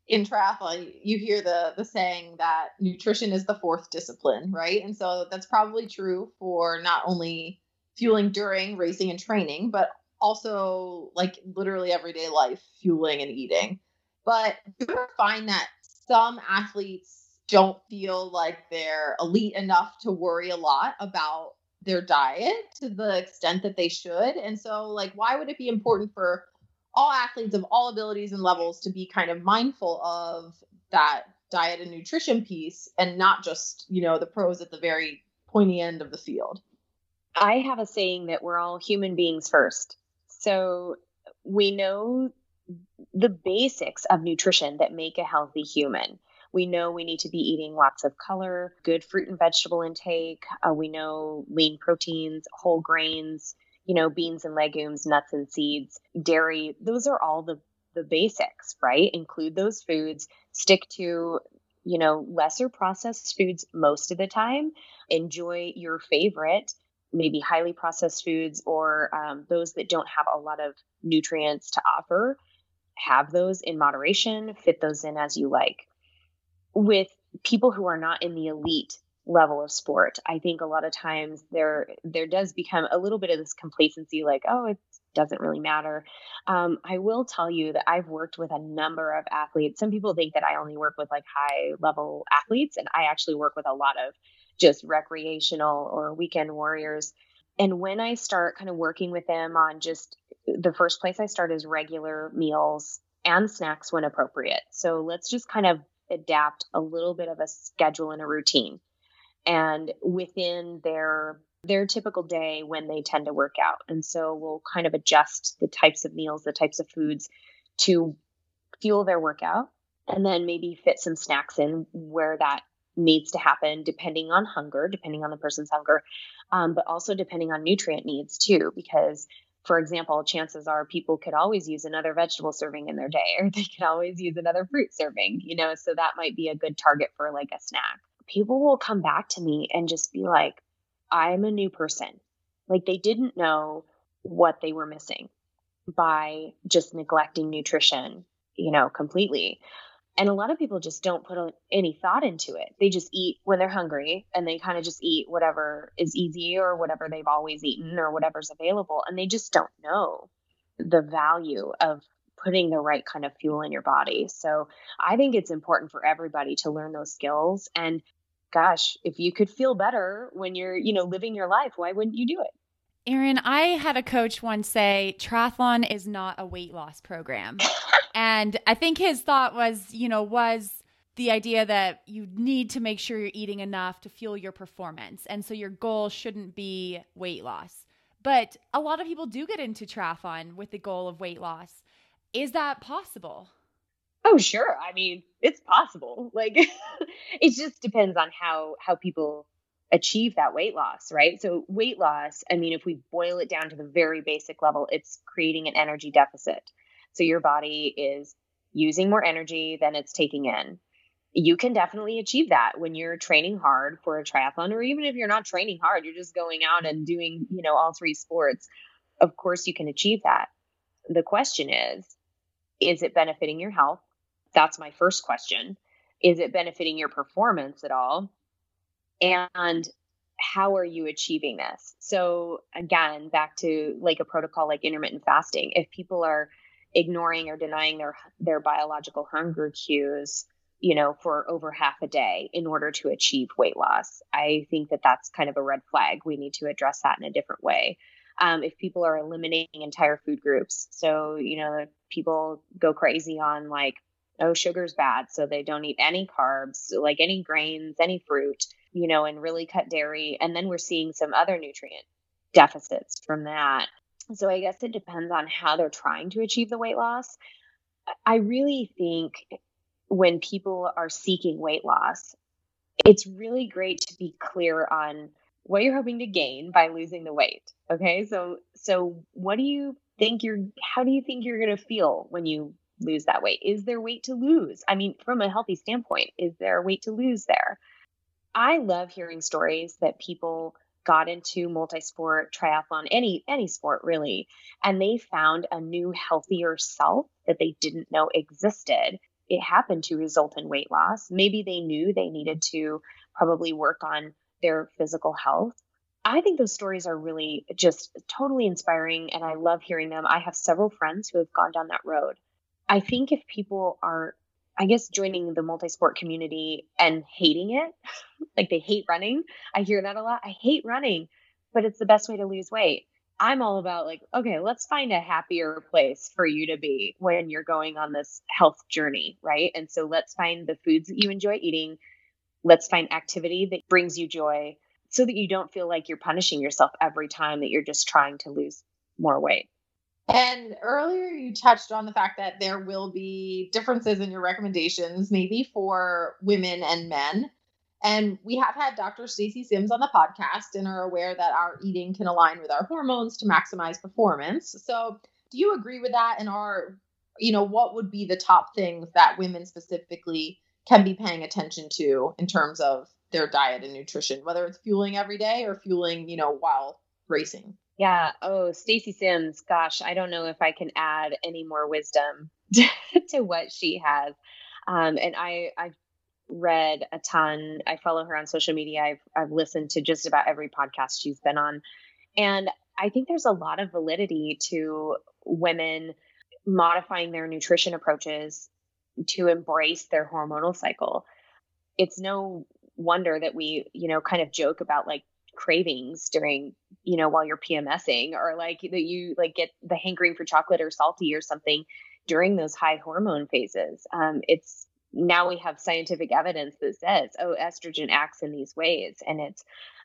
In triathlon, you hear the the saying that nutrition is the fourth discipline, right? And so that's probably true for not only fueling during racing and training, but also like literally everyday life, fueling and eating. But do you find that some athletes don't feel like they're elite enough to worry a lot about their diet to the extent that they should? And so like, why would it be important for all athletes of all abilities and levels to be kind of mindful of that diet and nutrition piece and not just, you know, the pros at the very pointy end of the field? I have a saying that we're all human beings first. So we know the basics of nutrition that make a healthy human. We know we need to be eating lots of color, good fruit and vegetable intake. Uh, we know lean proteins, whole grains, you know, beans and legumes, nuts and seeds, dairy. Those are all the, the basics, right? Include those foods, stick to, you know, lesser processed foods most of the time. Enjoy your favorite, maybe highly processed foods, or um, those that don't have a lot of nutrients to offer, have those in moderation, fit those in as you like. With people who are not in the elite level of sport, I think a lot of times there, there does become a little bit of this complacency, like, oh, it doesn't really matter. Um, I will tell you that I've worked with a number of athletes. Some people think that I only work with like high level athletes, and I actually work with a lot of just recreational or weekend warriors. And when I start kind of working with them on just the first place I start is regular meals and snacks when appropriate. So let's just kind of adapt a little bit of a schedule and a routine. And within their their typical day when they tend to work out. And so we'll kind of adjust the types of meals, the types of foods to fuel their workout, and then maybe fit some snacks in where that needs to happen, depending on hunger, depending on the person's hunger, um, but also depending on nutrient needs too, because for example, chances are people could always use another vegetable serving in their day, or they could always use another fruit serving, you know, so that might be a good target for like a snack. People will come back to me and just be like, I'm a new person. Like they didn't know what they were missing by just neglecting nutrition, you know, completely. And a lot of people just don't put any thought into it. They just eat when they're hungry, and they kind of just eat whatever is easy or whatever they've always eaten or whatever's available. And they just don't know the value of putting the right kind of fuel in your body. So I think it's important for everybody to learn those skills. And gosh, if you could feel better when you're, you know, living your life, why wouldn't you do it? Erin, I had a coach once say, triathlon is not a weight loss program. And I think his thought was, you know, was the idea that you need to make sure you're eating enough to fuel your performance. And so your goal shouldn't be weight loss. But a lot of people do get into triathlon with the goal of weight loss. Is that possible? Oh, sure. I mean, it's possible. Like, it just depends on how, how people achieve that weight loss, right? So weight loss, I mean, if we boil it down to the very basic level, it's creating an energy deficit. So your body is using more energy than it's taking in. You can definitely achieve that when you're training hard for a triathlon, or even if you're not training hard, you're just going out and doing, you know, all three sports. Of course you can achieve that. The question is, is it benefiting your health? That's my first question. Is it benefiting your performance at all? And how are you achieving this? So again, back to like a protocol like intermittent fasting. If people are ignoring or denying their their biological hunger cues, you know, for over half a day in order to achieve weight loss, I think that that's kind of a red flag. We need to address that in a different way. Um, if people are eliminating entire food groups, so, you know, people go crazy on like, oh, sugar's bad, so they don't eat any carbs, like any grains, any fruit, you know, and really cut dairy. And then we're seeing some other nutrient deficits from that. So I guess it depends on how they're trying to achieve the weight loss. I really think when people are seeking weight loss, it's really great to be clear on what you're hoping to gain by losing the weight. Okay. So, so what do you think you're, how do you think you're going to feel when you lose that weight? Is there weight to lose? I mean, from a healthy standpoint, is there weight to lose there? I love hearing stories that people got into multi-sport, triathlon, any, any sport really, and they found a new healthier self that they didn't know existed. It happened to result in weight loss. Maybe they knew they needed to probably work on their physical health. I think those stories are really just totally inspiring, and I love hearing them. I have several friends who have gone down that road. I think if people are, I guess, joining the multi-sport community and hating it, like they hate running. I hear that a lot. I hate running, but it's the best way to lose weight. I'm all about like, okay, let's find a happier place for you to be when you're going on this health journey, right? And so let's find the foods that you enjoy eating. Let's find activity that brings you joy so that you don't feel like you're punishing yourself every time that you're just trying to lose more weight. And earlier you touched on the fact that there will be differences in your recommendations, maybe for women and men. And we have had Doctor Stacy Sims on the podcast and are aware that our eating can align with our hormones to maximize performance. So do you agree with that? And are, you know, what would be the top things that women specifically can be paying attention to in terms of their diet and nutrition, whether it's fueling every day or fueling, you know, while racing? Yeah. Oh, Stacy Sims. Gosh, I don't know if I can add any more wisdom to what she has. Um, and I, I've read a ton. I follow her on social media. I've, I've listened to just about every podcast she's been on. And I think there's a lot of validity to women modifying their nutrition approaches to embrace their hormonal cycle. It's no wonder that we, you know, kind of joke about like cravings during, you know, while you're PMSing, or like that you like get the hankering for chocolate or salty or something during those high hormone phases. Um, it's now we have scientific evidence that says, oh, estrogen acts in these ways. And it's,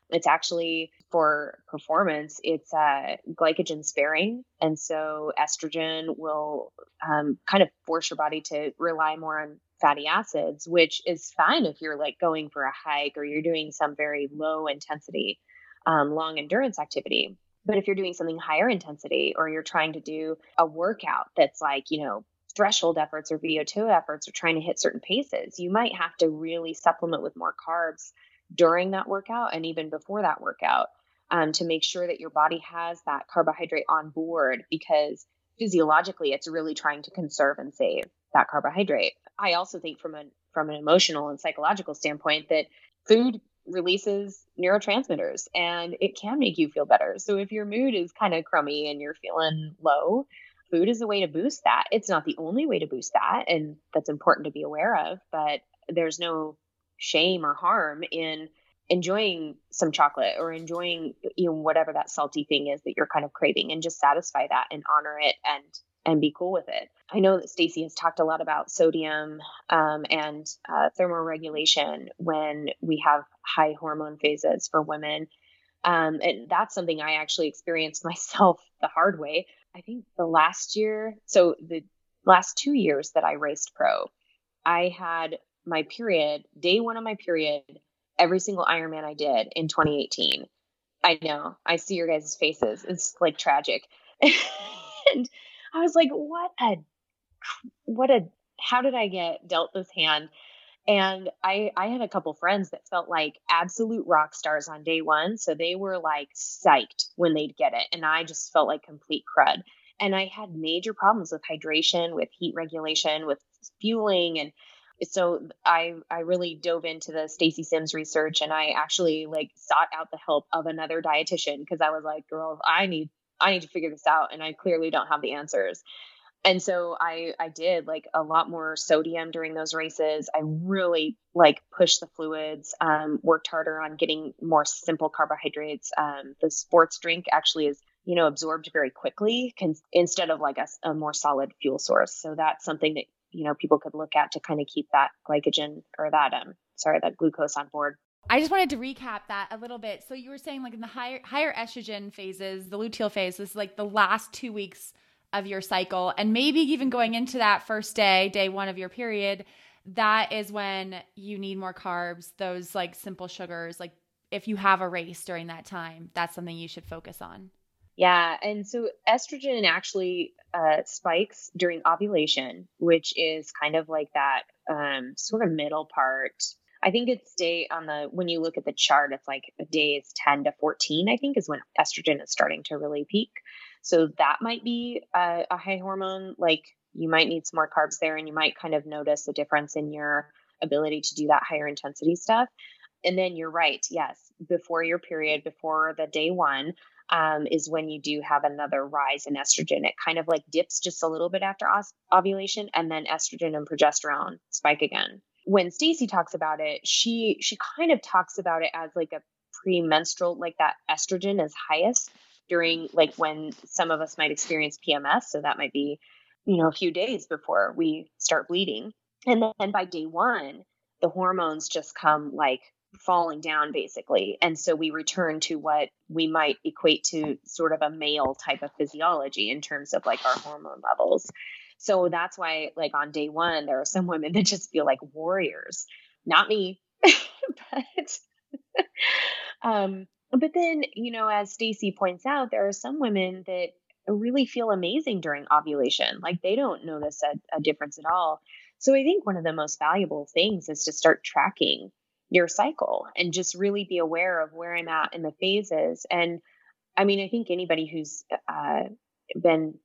it's actually for performance, it's uh, glycogen sparing. And so estrogen will um, kind of force your body to rely more on fatty acids, which is fine if you're like going for a hike or you're doing some very low intensity, um, long endurance activity. But if you're doing something higher intensity, or you're trying to do a workout that's like, you know, threshold efforts or V O two efforts or trying to hit certain paces, you might have to really supplement with more carbs during that workout and even before that workout, um, to make sure that your body has that carbohydrate on board, because physiologically it's really trying to conserve and save that carbohydrate. I also think from an from an emotional and psychological standpoint that food releases neurotransmitters and it can make you feel better. So if your mood is kind of crummy and you're feeling low, food is a way to boost that. It's not the only way to boost that, and that's important to be aware of, but there's no shame or harm in enjoying some chocolate or enjoying, you know, whatever that salty thing is that you're kind of craving, and just satisfy that and honor it and and be cool with it. I know that Stacy has talked a lot about sodium um, and uh, thermoregulation when we have high hormone phases for women. Um, and that's something I actually experienced myself the hard way. I think the last year, so the last two years that I raced pro, I had my period, day one of my period, every single Ironman I did in twenty eighteen. I know. I see your guys' faces. It's like tragic. And I was like, what a, what a, how did I get dealt this hand? And I, I had a couple friends that felt like absolute rock stars on day one. So they were like psyched when they'd get it. And I just felt like complete crud. And I had major problems with hydration, with heat regulation, with fueling. And so I, I really dove into the Stacy Sims research, and I actually like sought out the help of another dietitian, because I was like, girl, I need, I need to figure this out. And I clearly don't have the answers. And so I, I did like a lot more sodium during those races. I really like pushed the fluids, um, worked harder on getting more simple carbohydrates. Um, the sports drink actually is, you know, absorbed very quickly can, instead of like a, a more solid fuel source. So that's something that, you know, people could look at to kind of keep that glycogen or that, um, sorry, that glucose on board. I just wanted to recap that a little bit. So you were saying like in the higher, higher estrogen phases, the luteal phase, this is like the last two weeks of your cycle, and maybe even going into that first day, day one of your period, that is when you need more carbs, those like simple sugars. Like if you have a race during that time, that's something you should focus on. Yeah. And so estrogen actually uh, spikes during ovulation, which is kind of like that um, sort of middle part. I think it's day on the, when you look at the chart, it's like days ten to fourteen, I think, is when estrogen is starting to really peak. So that might be a, a high hormone. Like you might need some more carbs there, and you might kind of notice a difference in your ability to do that higher intensity stuff. And then you're right. Yes. Before your period, before the day one, um, is when you do have another rise in estrogen. It kind of like dips just a little bit after os- ovulation, and then estrogen and progesterone spike again. When Stacy talks about it, she, she kind of talks about it as like a premenstrual, like that estrogen is highest during like when some of us might experience P M S. So that might be, you know, a few days before we start bleeding. And then by day one, the hormones just come like falling down basically. And so we return to what we might equate to sort of a male type of physiology in terms of like our hormone levels. So that's why, like on day one, there are some women that just feel like warriors. Not me, but um, but then, you know, as Stacy points out, there are some women that really feel amazing during ovulation. Like they don't notice a, a difference at all. So I think one of the most valuable things is to start tracking your cycle and just really be aware of where I'm at in the phases. And I mean, I think anybody who's uh, been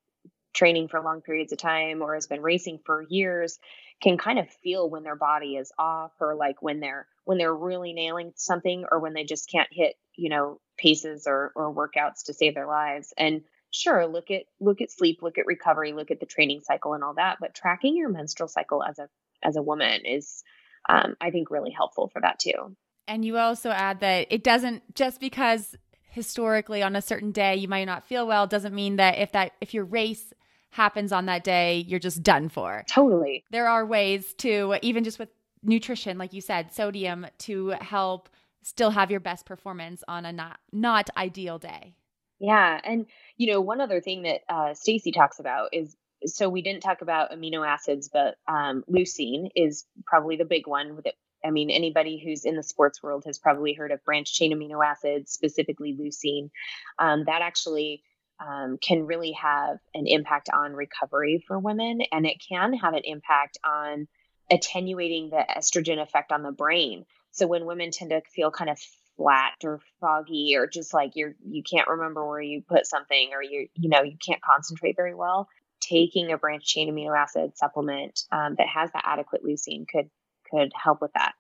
training for long periods of time or has been racing for years can kind of feel when their body is off, or like when they're, when they're really nailing something, or when they just can't hit, you know, paces or, or workouts to save their lives. And sure, look at, look at sleep, look at recovery, look at the training cycle and all that, but tracking your menstrual cycle as a, as a woman is, um, I think really helpful for that too. And you also add that it doesn't, just because historically on a certain day you might not feel well, doesn't mean that if that, if your race happens on that day, you're just done for. Totally. There are ways to, even just with nutrition, like you said, sodium, to help still have your best performance on a not, not ideal day. Yeah. And, you know, one other thing that uh, Stacy talks about is, so we didn't talk about amino acids, but um, leucine is probably the big one that, I mean, anybody who's in the sports world has probably heard of branched chain amino acids, specifically leucine. Um, that actually Um, can really have an impact on recovery for women. And it can have an impact on attenuating the estrogen effect on the brain. So when women tend to feel kind of flat or foggy, or just like you're, you can't remember where you put something, or you, you know, you can't concentrate very well, taking a branched chain amino acid supplement um, that has the adequate leucine could, could help with that.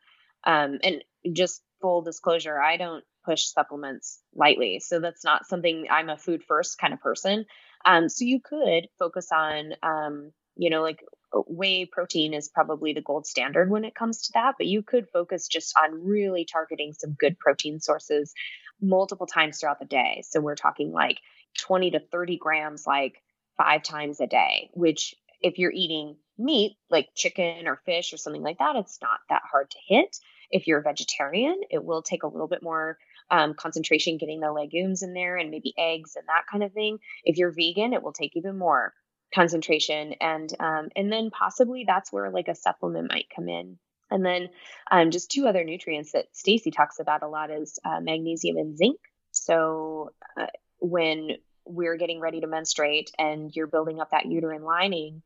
Um, and just full disclosure, I don't push supplements lightly. So that's not something, I'm a food first kind of person. Um, so you could focus on, um, you know, like whey protein is probably the gold standard when it comes to that, but you could focus just on really targeting some good protein sources multiple times throughout the day. So we're talking like twenty to thirty grams, like five times a day, which if you're eating meat, like chicken or fish or something like that, it's not that hard to hit. If you're a vegetarian, it will take a little bit more um, concentration getting the legumes in there and maybe eggs and that kind of thing. If you're vegan, it will take even more concentration. And um, and then possibly that's where like a supplement might come in. And then um, just two other nutrients that Stacy talks about a lot is uh, magnesium and zinc. So uh, when we're getting ready to menstruate and you're building up that uterine lining,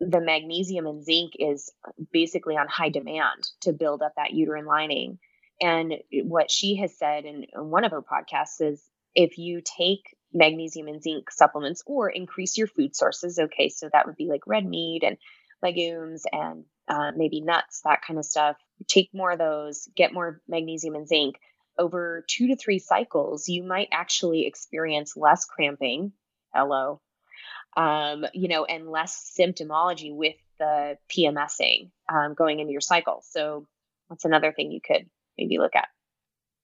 the magnesium and zinc is basically on high demand to build up that uterine lining. And what she has said in, in one of her podcasts is if you take magnesium and zinc supplements or increase your food sources, okay, so that would be like red meat and legumes and uh, maybe nuts, that kind of stuff, take more of those, get more magnesium and zinc. Over two to three cycles, you might actually experience less cramping, hello, um, you know, and less symptomology with the PMSing um, going into your cycle. So that's another thing you could maybe look at.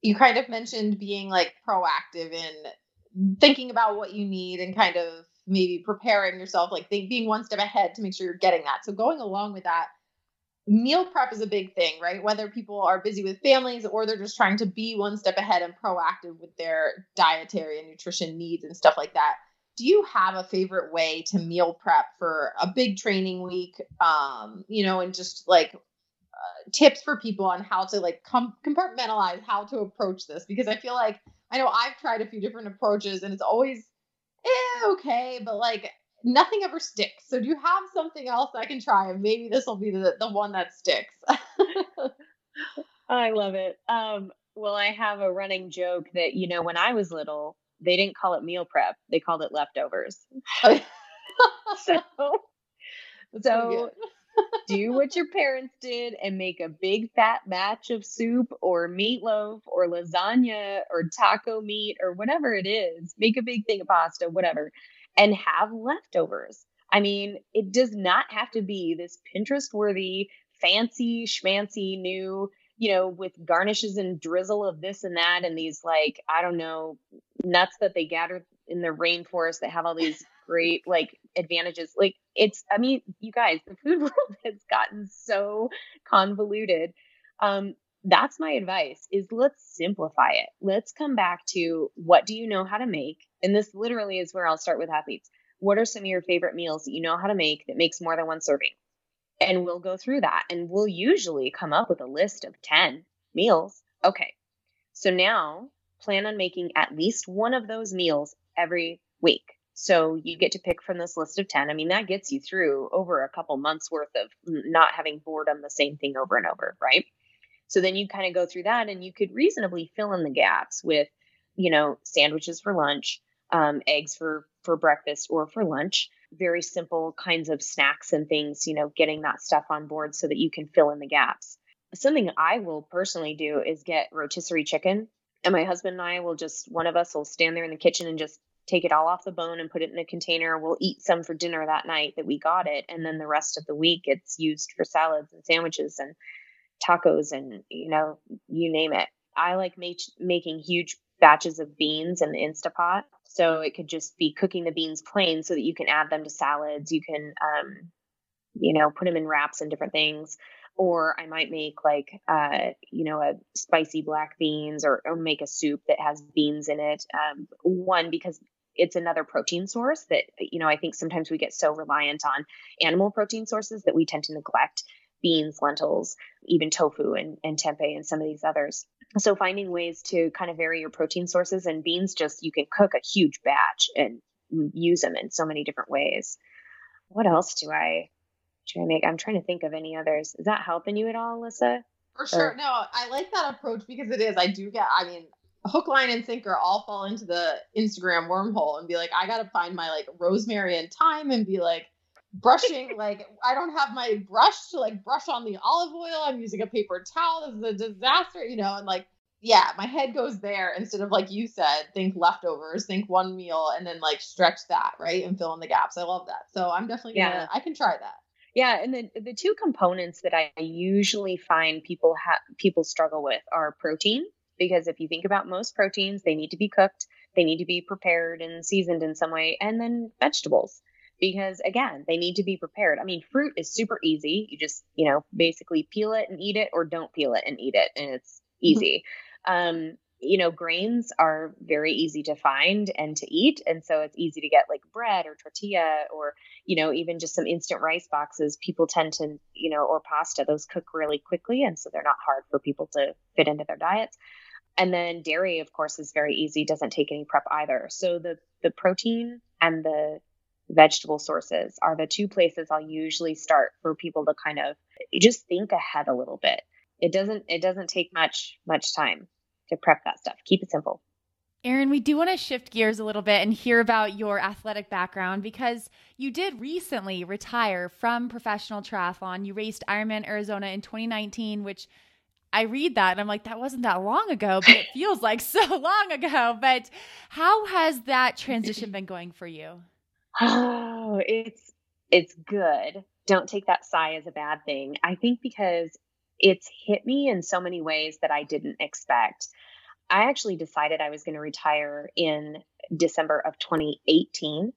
You kind of mentioned being like proactive in thinking about what you need and kind of maybe preparing yourself, like think, being one step ahead to make sure you're getting that. So going along with that, meal prep is a big thing, right? Whether people are busy with families or they're just trying to be one step ahead and proactive with their dietary and nutrition needs and stuff like that. Do you have a favorite way to meal prep for a big training week? Um, you know, and just like uh, tips for people on how to like com- compartmentalize how to approach this, because I feel like, I know I've tried a few different approaches and it's always eh, okay, but like nothing ever sticks. So do you have something else I can try? And maybe this will be the, the one that sticks. I love it. Um, well, I have a running joke that, you know, when I was little, they didn't call it meal prep. They called it leftovers. so so do what your parents did and make a big fat batch of soup or meatloaf or lasagna or taco meat or whatever it is. Make a big thing of pasta, whatever. And have leftovers. I mean, it does not have to be this Pinterest-worthy, fancy, schmancy, new, you know, with garnishes and drizzle of this and that and these, like, I don't know, nuts that they gather in the rainforest that have all these great, like, advantages. Like, it's, I mean, you guys, the food world has gotten so convoluted. Um, that's my advice, is let's simplify it. Let's come back to what do you know how to make? And this literally is where I'll start with athletes. What are some of your favorite meals that you know how to make that makes more than one serving? And we'll go through that. And we'll usually come up with a list of ten meals. Okay. So now plan on making at least one of those meals every week. So you get to pick from this list of ten. I mean, that gets you through over a couple months worth of not having boredom, the same thing over and over, right? So then you kind of go through that and you could reasonably fill in the gaps with, you know, sandwiches for lunch, um, eggs for, for breakfast or for lunch, very simple kinds of snacks and things, you know, getting that stuff on board so that you can fill in the gaps. Something I will personally do is get rotisserie chicken, and my husband and I will just, one of us will stand there in the kitchen and just take it all off the bone and put it in a container. We'll eat some for dinner that night that we got it. And then the rest of the week it's used for salads and sandwiches and tacos and, you know, you name it. I like make, making huge batches of beans in the Instapot. So it could just be cooking the beans plain so that you can add them to salads. You can, um, you know, put them in wraps and different things. Or I might make like, uh, you know, a spicy black beans or, or make a soup that has beans in it. Um, one, because it's another protein source that, you know, I think sometimes we get so reliant on animal protein sources that we tend to neglect beans, lentils, even tofu and, and tempeh and some of these others. So finding ways to kind of vary your protein sources, and beans, just, you can cook a huge batch and use them in so many different ways. What else do I try to make? I'm trying to think of any others. Is that helping you at all, Alyssa? For sure. Or? No, I like that approach because it is, I do get, I mean, hook, line, and sinker all fall into the Instagram wormhole and be like, I got to find my like rosemary and thyme and be like, brushing, like I don't have my brush to like brush on the olive oil. I'm using a paper towel. This is a disaster, you know, and like, yeah, my head goes there instead of, like you said, think leftovers, think one meal and then like stretch that, right? And fill in the gaps. I love that. So I'm definitely yeah. gonna, I can try that. Yeah. And then the two components that I usually find people have, people struggle with are protein, because if you think about most proteins, they need to be cooked. They need to be prepared and seasoned in some way. And then vegetables. Because again, they need to be prepared. I mean, fruit is super easy. You just, you know, basically peel it and eat it, or don't peel it and eat it. And it's easy. Mm-hmm. Um, you know, grains are very easy to find and to eat. And so it's easy to get like bread or tortilla or, you know, even just some instant rice boxes. People tend to, you know, or pasta, those cook really quickly. And so they're not hard for people to fit into their diets. And then dairy, of course, is very easy, doesn't take any prep either. So the the protein and the vegetable sources are the two places I'll usually start for people to kind of just think ahead a little bit. It doesn't it doesn't take much, much time to prep that stuff. Keep it simple. Erin, we do want to shift gears a little bit and hear about your athletic background, because you did recently retire from professional triathlon. You raced Ironman Arizona in twenty nineteen, which I read that and I'm like, that wasn't that long ago, but it feels like so long ago. But how has that transition been going for you? Oh, it's, it's good. Don't take that sigh as a bad thing. I think because it's hit me in so many ways that I didn't expect. I actually decided I was going to retire in December of twenty eighteen.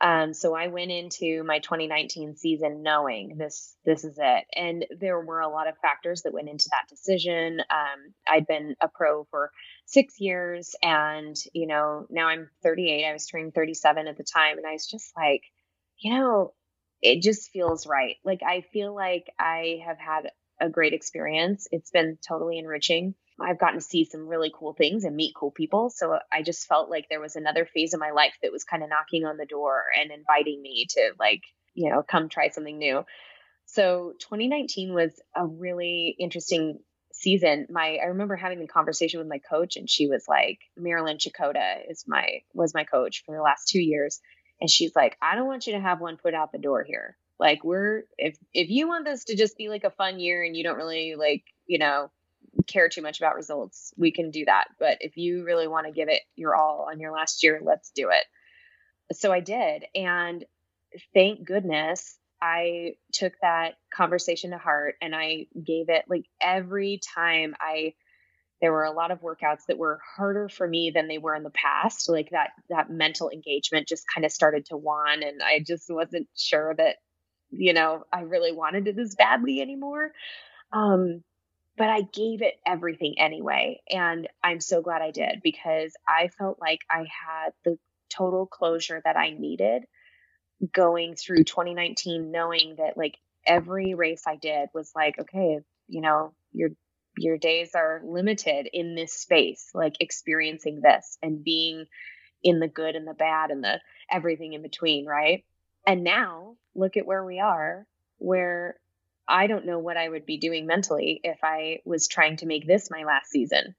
Um, so I went into my twenty nineteen season knowing this, this is it. And there were a lot of factors that went into that decision. Um, I'd been a pro for six years and, you know, now I'm thirty-eight. I was turning thirty-seven at the time. And I was just like, you know, it just feels right. Like, I feel like I have had a great experience. It's been totally enriching. I've gotten to see some really cool things and meet cool people. So I just felt like there was another phase of my life that was kind of knocking on the door and inviting me to, like, you know, come try something new. So twenty nineteen was a really interesting season. My, I remember having a conversation with my coach, and she was like, Marilyn Chakota is my, was my coach for the last two years. And she's like, I don't want you to have one foot out the door here. Like, we're, if, if you want this to just be like a fun year and you don't really, like, you know, care too much about results, we can do that. But if you really want to give it your all on your last year, let's do it. So I did. And thank goodness I took that conversation to heart, and I gave it, like, every time I, there were a lot of workouts that were harder for me than they were in the past. Like, that, that mental engagement just kind of started to wane, and I just wasn't sure that, you know, I really wanted it as badly anymore. Um, But I gave it everything anyway. And I'm so glad I did, because I felt like I had the total closure that I needed going through twenty nineteen, knowing that, like, every race I did was like, okay, you know, your, your days are limited in this space, like, experiencing this and being in the good and the bad and the everything in between. Right. And now look at where we are, where I don't know what I would be doing mentally if I was trying to make this my last season,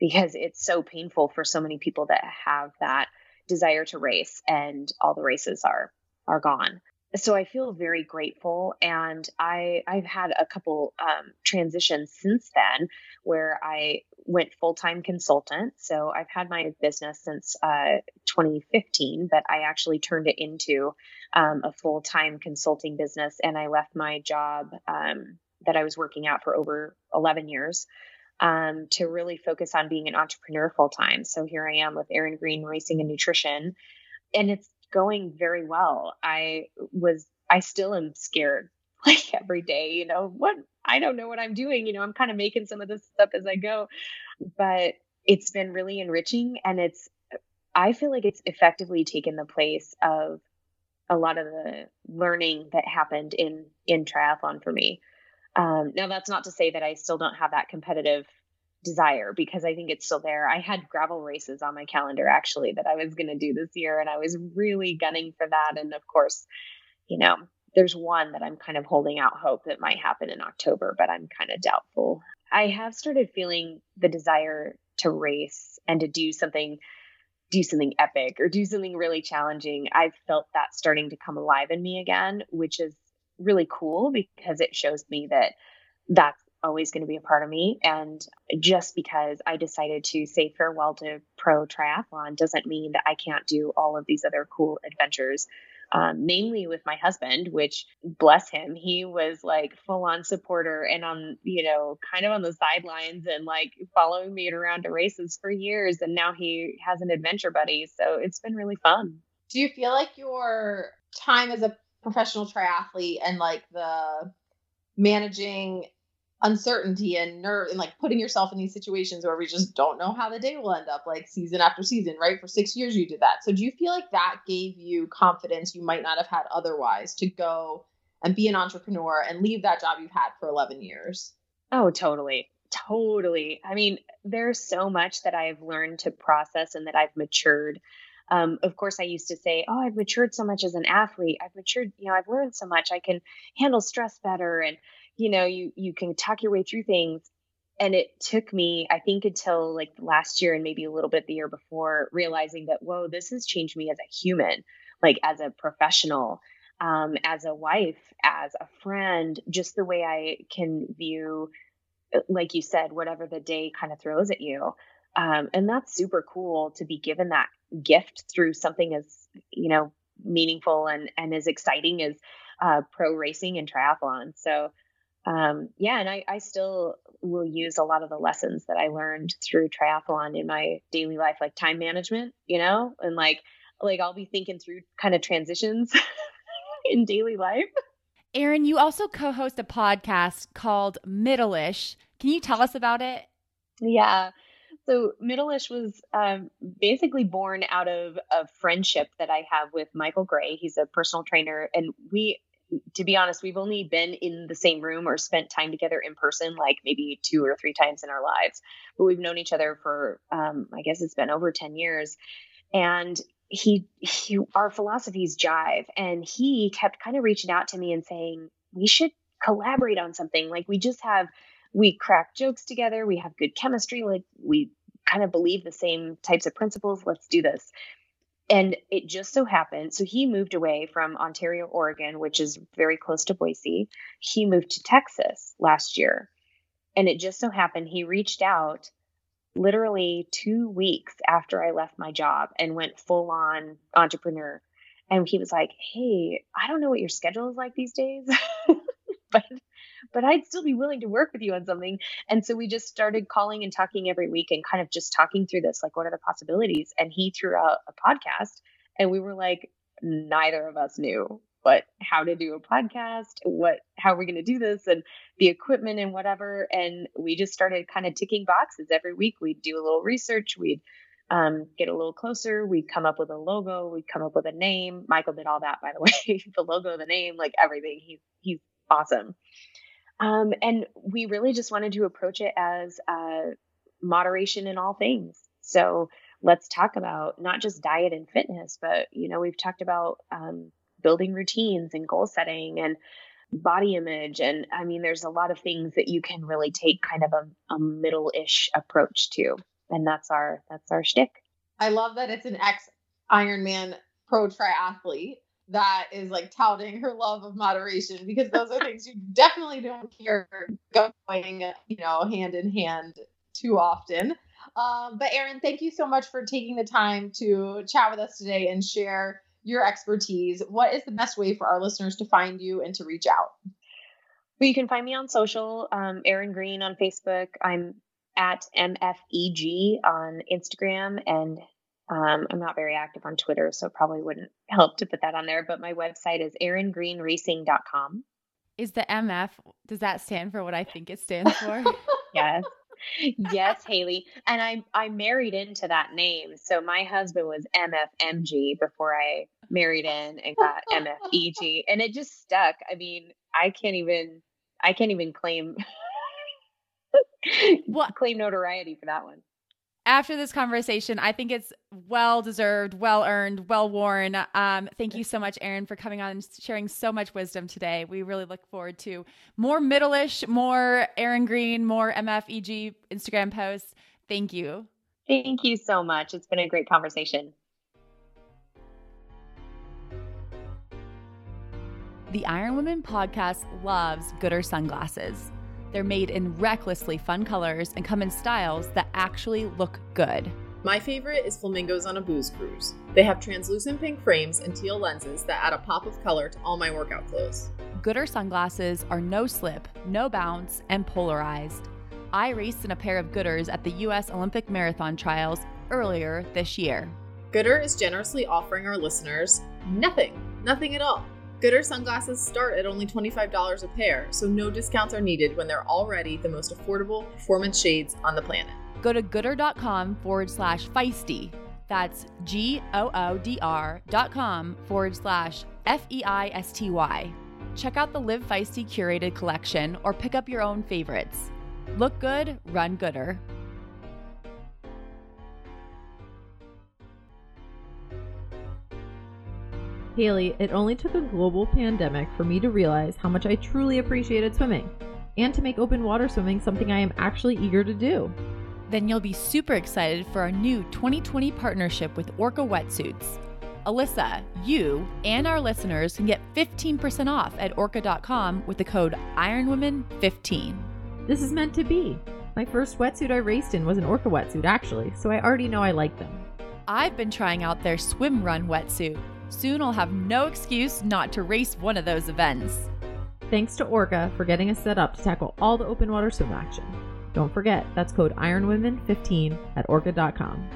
because it's so painful for so many people that have that desire to race, and all the races are, are gone. So I feel very grateful. And I, I've had a couple um, transitions since then, where I went full-time consultant. So I've had my business since uh, twenty fifteen, but I actually turned it into um, a full-time consulting business. And I left my job um, that I was working at for over eleven years um, to really focus on being an entrepreneur full-time. So here I am with Erin Green Racing and Nutrition, and it's going very well. I was, I still am scared, like, every day, you know, what, I don't know what I'm doing. You know, I'm kind of making some of this stuff as I go, but it's been really enriching. And it's, I feel like it's effectively taken the place of a lot of the learning that happened in, in triathlon for me. Um, now that's not to say that I still don't have that competitive desire, because I think it's still there. I had gravel races on my calendar, actually, that I was going to do this year. And I was really gunning for that. And of course, you know, there's one that I'm kind of holding out hope that might happen in October, but I'm kind of doubtful. I have started feeling the desire to race and to do something, do something epic or do something really challenging. I've felt that starting to come alive in me again, which is really cool, because it shows me that that's always going to be a part of me. And just because I decided to say farewell to pro triathlon doesn't mean that I can't do all of these other cool adventures, um, mainly with my husband, which, bless him, he was like full on supporter and on, you know, kind of on the sidelines and like following me around to races for years. And now he has an adventure buddy. So it's been really fun. Do you feel like your time as a professional triathlete and like the managing uncertainty and nerve and like putting yourself in these situations where we just don't know how the day will end up, like season after season, right? For six years you did that. So do you feel like that gave you confidence you might not have had otherwise to go and be an entrepreneur and leave that job you've had for eleven years? Oh, totally. Totally. I mean, there's so much that I've learned to process and that I've matured. Um, of course, I used to say, oh, I've matured so much as an athlete. I've matured, you know, I've learned so much. I can handle stress better. And, you know, you, you can talk your way through things. And it took me, I think, until like last year and maybe a little bit the year before, realizing that, whoa, this has changed me as a human, like as a professional, um, as a wife, as a friend, just the way I can view, like you said, whatever the day kind of throws at you. Um, and that's super cool to be given that gift through something as, you know, meaningful and, and as exciting as uh, pro racing and triathlon. So um, yeah, and I, I still will use a lot of the lessons that I learned through triathlon in my daily life, like time management, you know, and like, like I'll be thinking through kind of transitions in daily life. Erin, you also co-host a podcast called Middle-ish. Can you tell us about it? Yeah. So Middle-ish was um, basically born out of a friendship that I have with Michael Gray. He's a personal trainer. And we, to be honest, we've only been in the same room or spent time together in person, like maybe two or three times in our lives. But we've known each other for, um, I guess it's been over ten years. And he, he, our philosophies jive. And he kept kind of reaching out to me and saying, we should collaborate on something. Like we just have... We crack jokes together. We have good chemistry. Like we kind of believe the same types of principles. Let's do this. And it just so happened. So he moved away from Ontario, Oregon, which is very close to Boise. He moved to Texas last year. And it just so happened he reached out literally two weeks after I left my job and went full on entrepreneur. And he was like, hey, I don't know what your schedule is like these days, but but I'd still be willing to work with you on something. And so we just started calling and talking every week and kind of just talking through this, like, what are the possibilities? And he threw out a podcast and we were like, neither of us knew what, how to do a podcast, what, how are we going to do this and the equipment and whatever. And we just started kind of ticking boxes every week. We'd do a little research. We'd um, get a little closer. We'd come up with a logo. We'd come up with a name. Michael did all that, by the way, the logo, the name, like everything. He's, he's awesome. Um, and we really just wanted to approach it as uh, moderation in all things. So let's talk about not just diet and fitness, but, you know, we've talked about um, building routines and goal setting and body image. And I mean, there's a lot of things that you can really take kind of a, a middle-ish approach to. And that's our, that's our shtick. I love that it's an ex-Ironman pro triathlete that is like touting her love of moderation, because those are things you definitely don't hear going, you know, hand in hand too often. Um, but Erin, thank you so much for taking the time to chat with us today and share your expertise. What is the best way for our listeners to find you and to reach out? Well, you can find me on social, um, Erin Green on Facebook. I'm at M F E G on Instagram, and Um, I'm not very active on Twitter, so it probably wouldn't help to put that on there. But my website is erin green racing dot com. Is the M F, does that stand for what I think it stands for? Yes. Yes, Haley. And I I married into that name. So my husband was M F M G before I married in and got M F E G. And it just stuck. I mean, I can't even, I can't even claim, claim notoriety for that one. After this conversation, I think it's well-deserved, well-earned, well-worn. Um, thank you so much, Erin, for coming on and sharing so much wisdom today. We really look forward to more Middle-ish, more Erin Green, more M F E G Instagram posts. Thank you. Thank you so much. It's been a great conversation. The Iron Women podcast loves Goodr sunglasses. They're made in recklessly fun colors and come in styles that actually look good. My favorite is Flamingos on a Booze Cruise. They have translucent pink frames and teal lenses that add a pop of color to all my workout clothes. Goodr sunglasses are no slip, no bounce, and polarized. I raced in a pair of Goodrs at the U S Olympic Marathon Trials earlier this year. Goodr is generously offering our listeners nothing, nothing at all, Goodr sunglasses start at only twenty-five dollars a pair, so no discounts are needed when they're already the most affordable performance shades on the planet. Go to goodr.com forward slash feisty. That's G O O D R dot com forward slash F E I S T Y. Check out the Live Feisty curated collection or pick up your own favorites. Look good, run Goodr. Haley, it only took a global pandemic for me to realize how much I truly appreciated swimming and to make open water swimming something I am actually eager to do. Then you'll be super excited for our new twenty twenty partnership with Orca Wetsuits. Alyssa, you and our listeners can get fifteen percent off at orca dot com with the code iron women fifteen. This is meant to be. My first wetsuit I raced in was an Orca wetsuit, actually, so I already know I like them. I've been trying out their swim run wetsuit. Soon I'll have no excuse not to race one of those events. Thanks to Orca for getting us set up to tackle all the open water swim action. Don't forget, that's code iron women fifteen at orca dot com.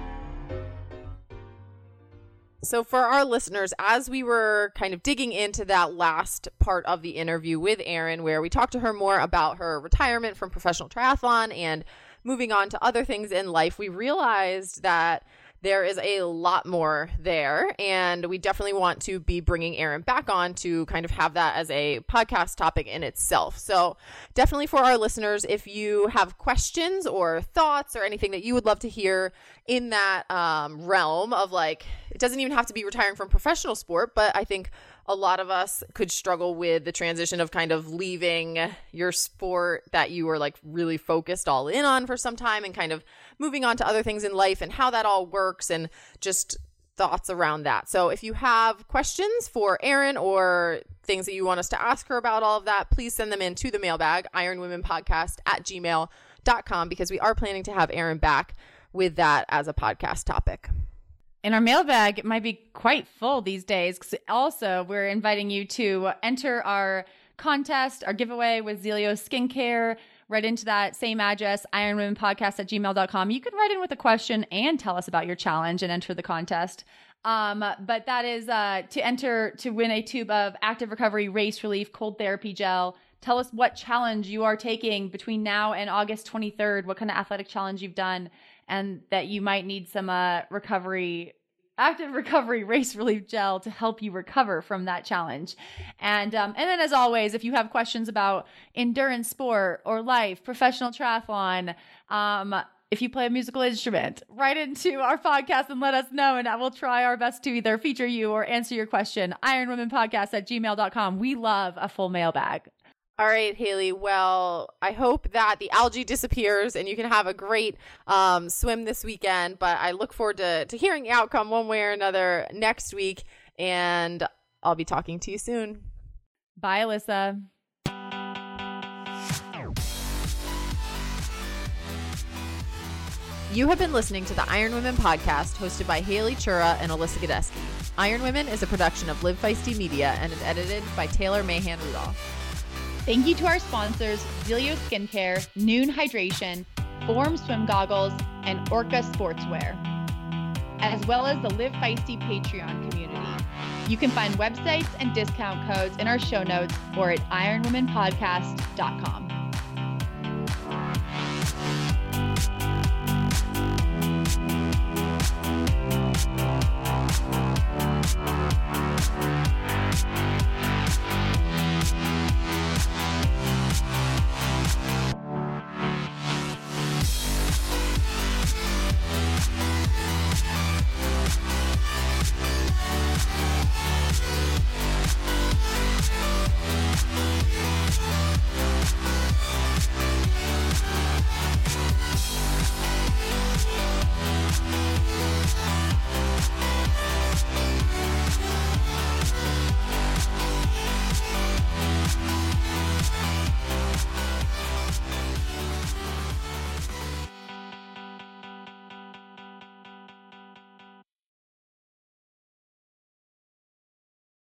So for our listeners, as we were kind of digging into that last part of the interview with Erin, where we talked to her more about her retirement from professional triathlon and moving on to other things in life, we realized that there is a lot more there, and we definitely want to be bringing Erin back on to kind of have that as a podcast topic in itself. So definitely for our listeners, if you have questions or thoughts or anything that you would love to hear in that um, realm of, like, it doesn't even have to be retiring from professional sport, but I think a lot of us could struggle with the transition of kind of leaving your sport that you were, like, really focused all in on for some time and kind of moving on to other things in life and how that all works and just thoughts around that. So if you have questions for Erin or things that you want us to ask her about all of that, please send them in to the mailbag, ironwomenpodcast at gmail dot com, because we are planning to have Erin back with that as a podcast topic. And our mailbag, it might be quite full these days, because also we're inviting you to enter our contest, our giveaway with Zealios Skincare, right into that same address, ironwomenpodcast at gmail dot com. You can write in with a question and tell us about your challenge and enter the contest. Um, but that is uh, to enter to win a tube of Active Recovery Race Relief Cold Therapy Gel. Tell us what challenge you are taking between now and August twenty-third, what kind of athletic challenge you've done, and that you might need some uh, recovery, active recovery race relief gel to help you recover from that challenge. And um, and then, as always, if you have questions about endurance sport or life, professional triathlon, um, if you play a musical instrument, write into our podcast and let us know, and I will try our best to either feature you or answer your question. ironwomenpodcast at gmail dot com. We love a full mailbag. All right, Haley. Well, I hope that the algae disappears and you can have a great um, swim this weekend. But I look forward to, to hearing the outcome one way or another next week. And I'll be talking to you soon. Bye, Alyssa. You have been listening to the Iron Women Podcast, hosted by Haley Chura and Alyssa Godesky. Iron Women is a production of Live Feisty Media and is edited by Taylor Mahan Rudolph. Thank you to our sponsors, Zealios Skincare, Nuun Hydration, Form Swim Goggles, and Orca Sportswear, as well as the Live Feisty Patreon community. You can find websites and discount codes in our show notes or at iron women podcast dot com.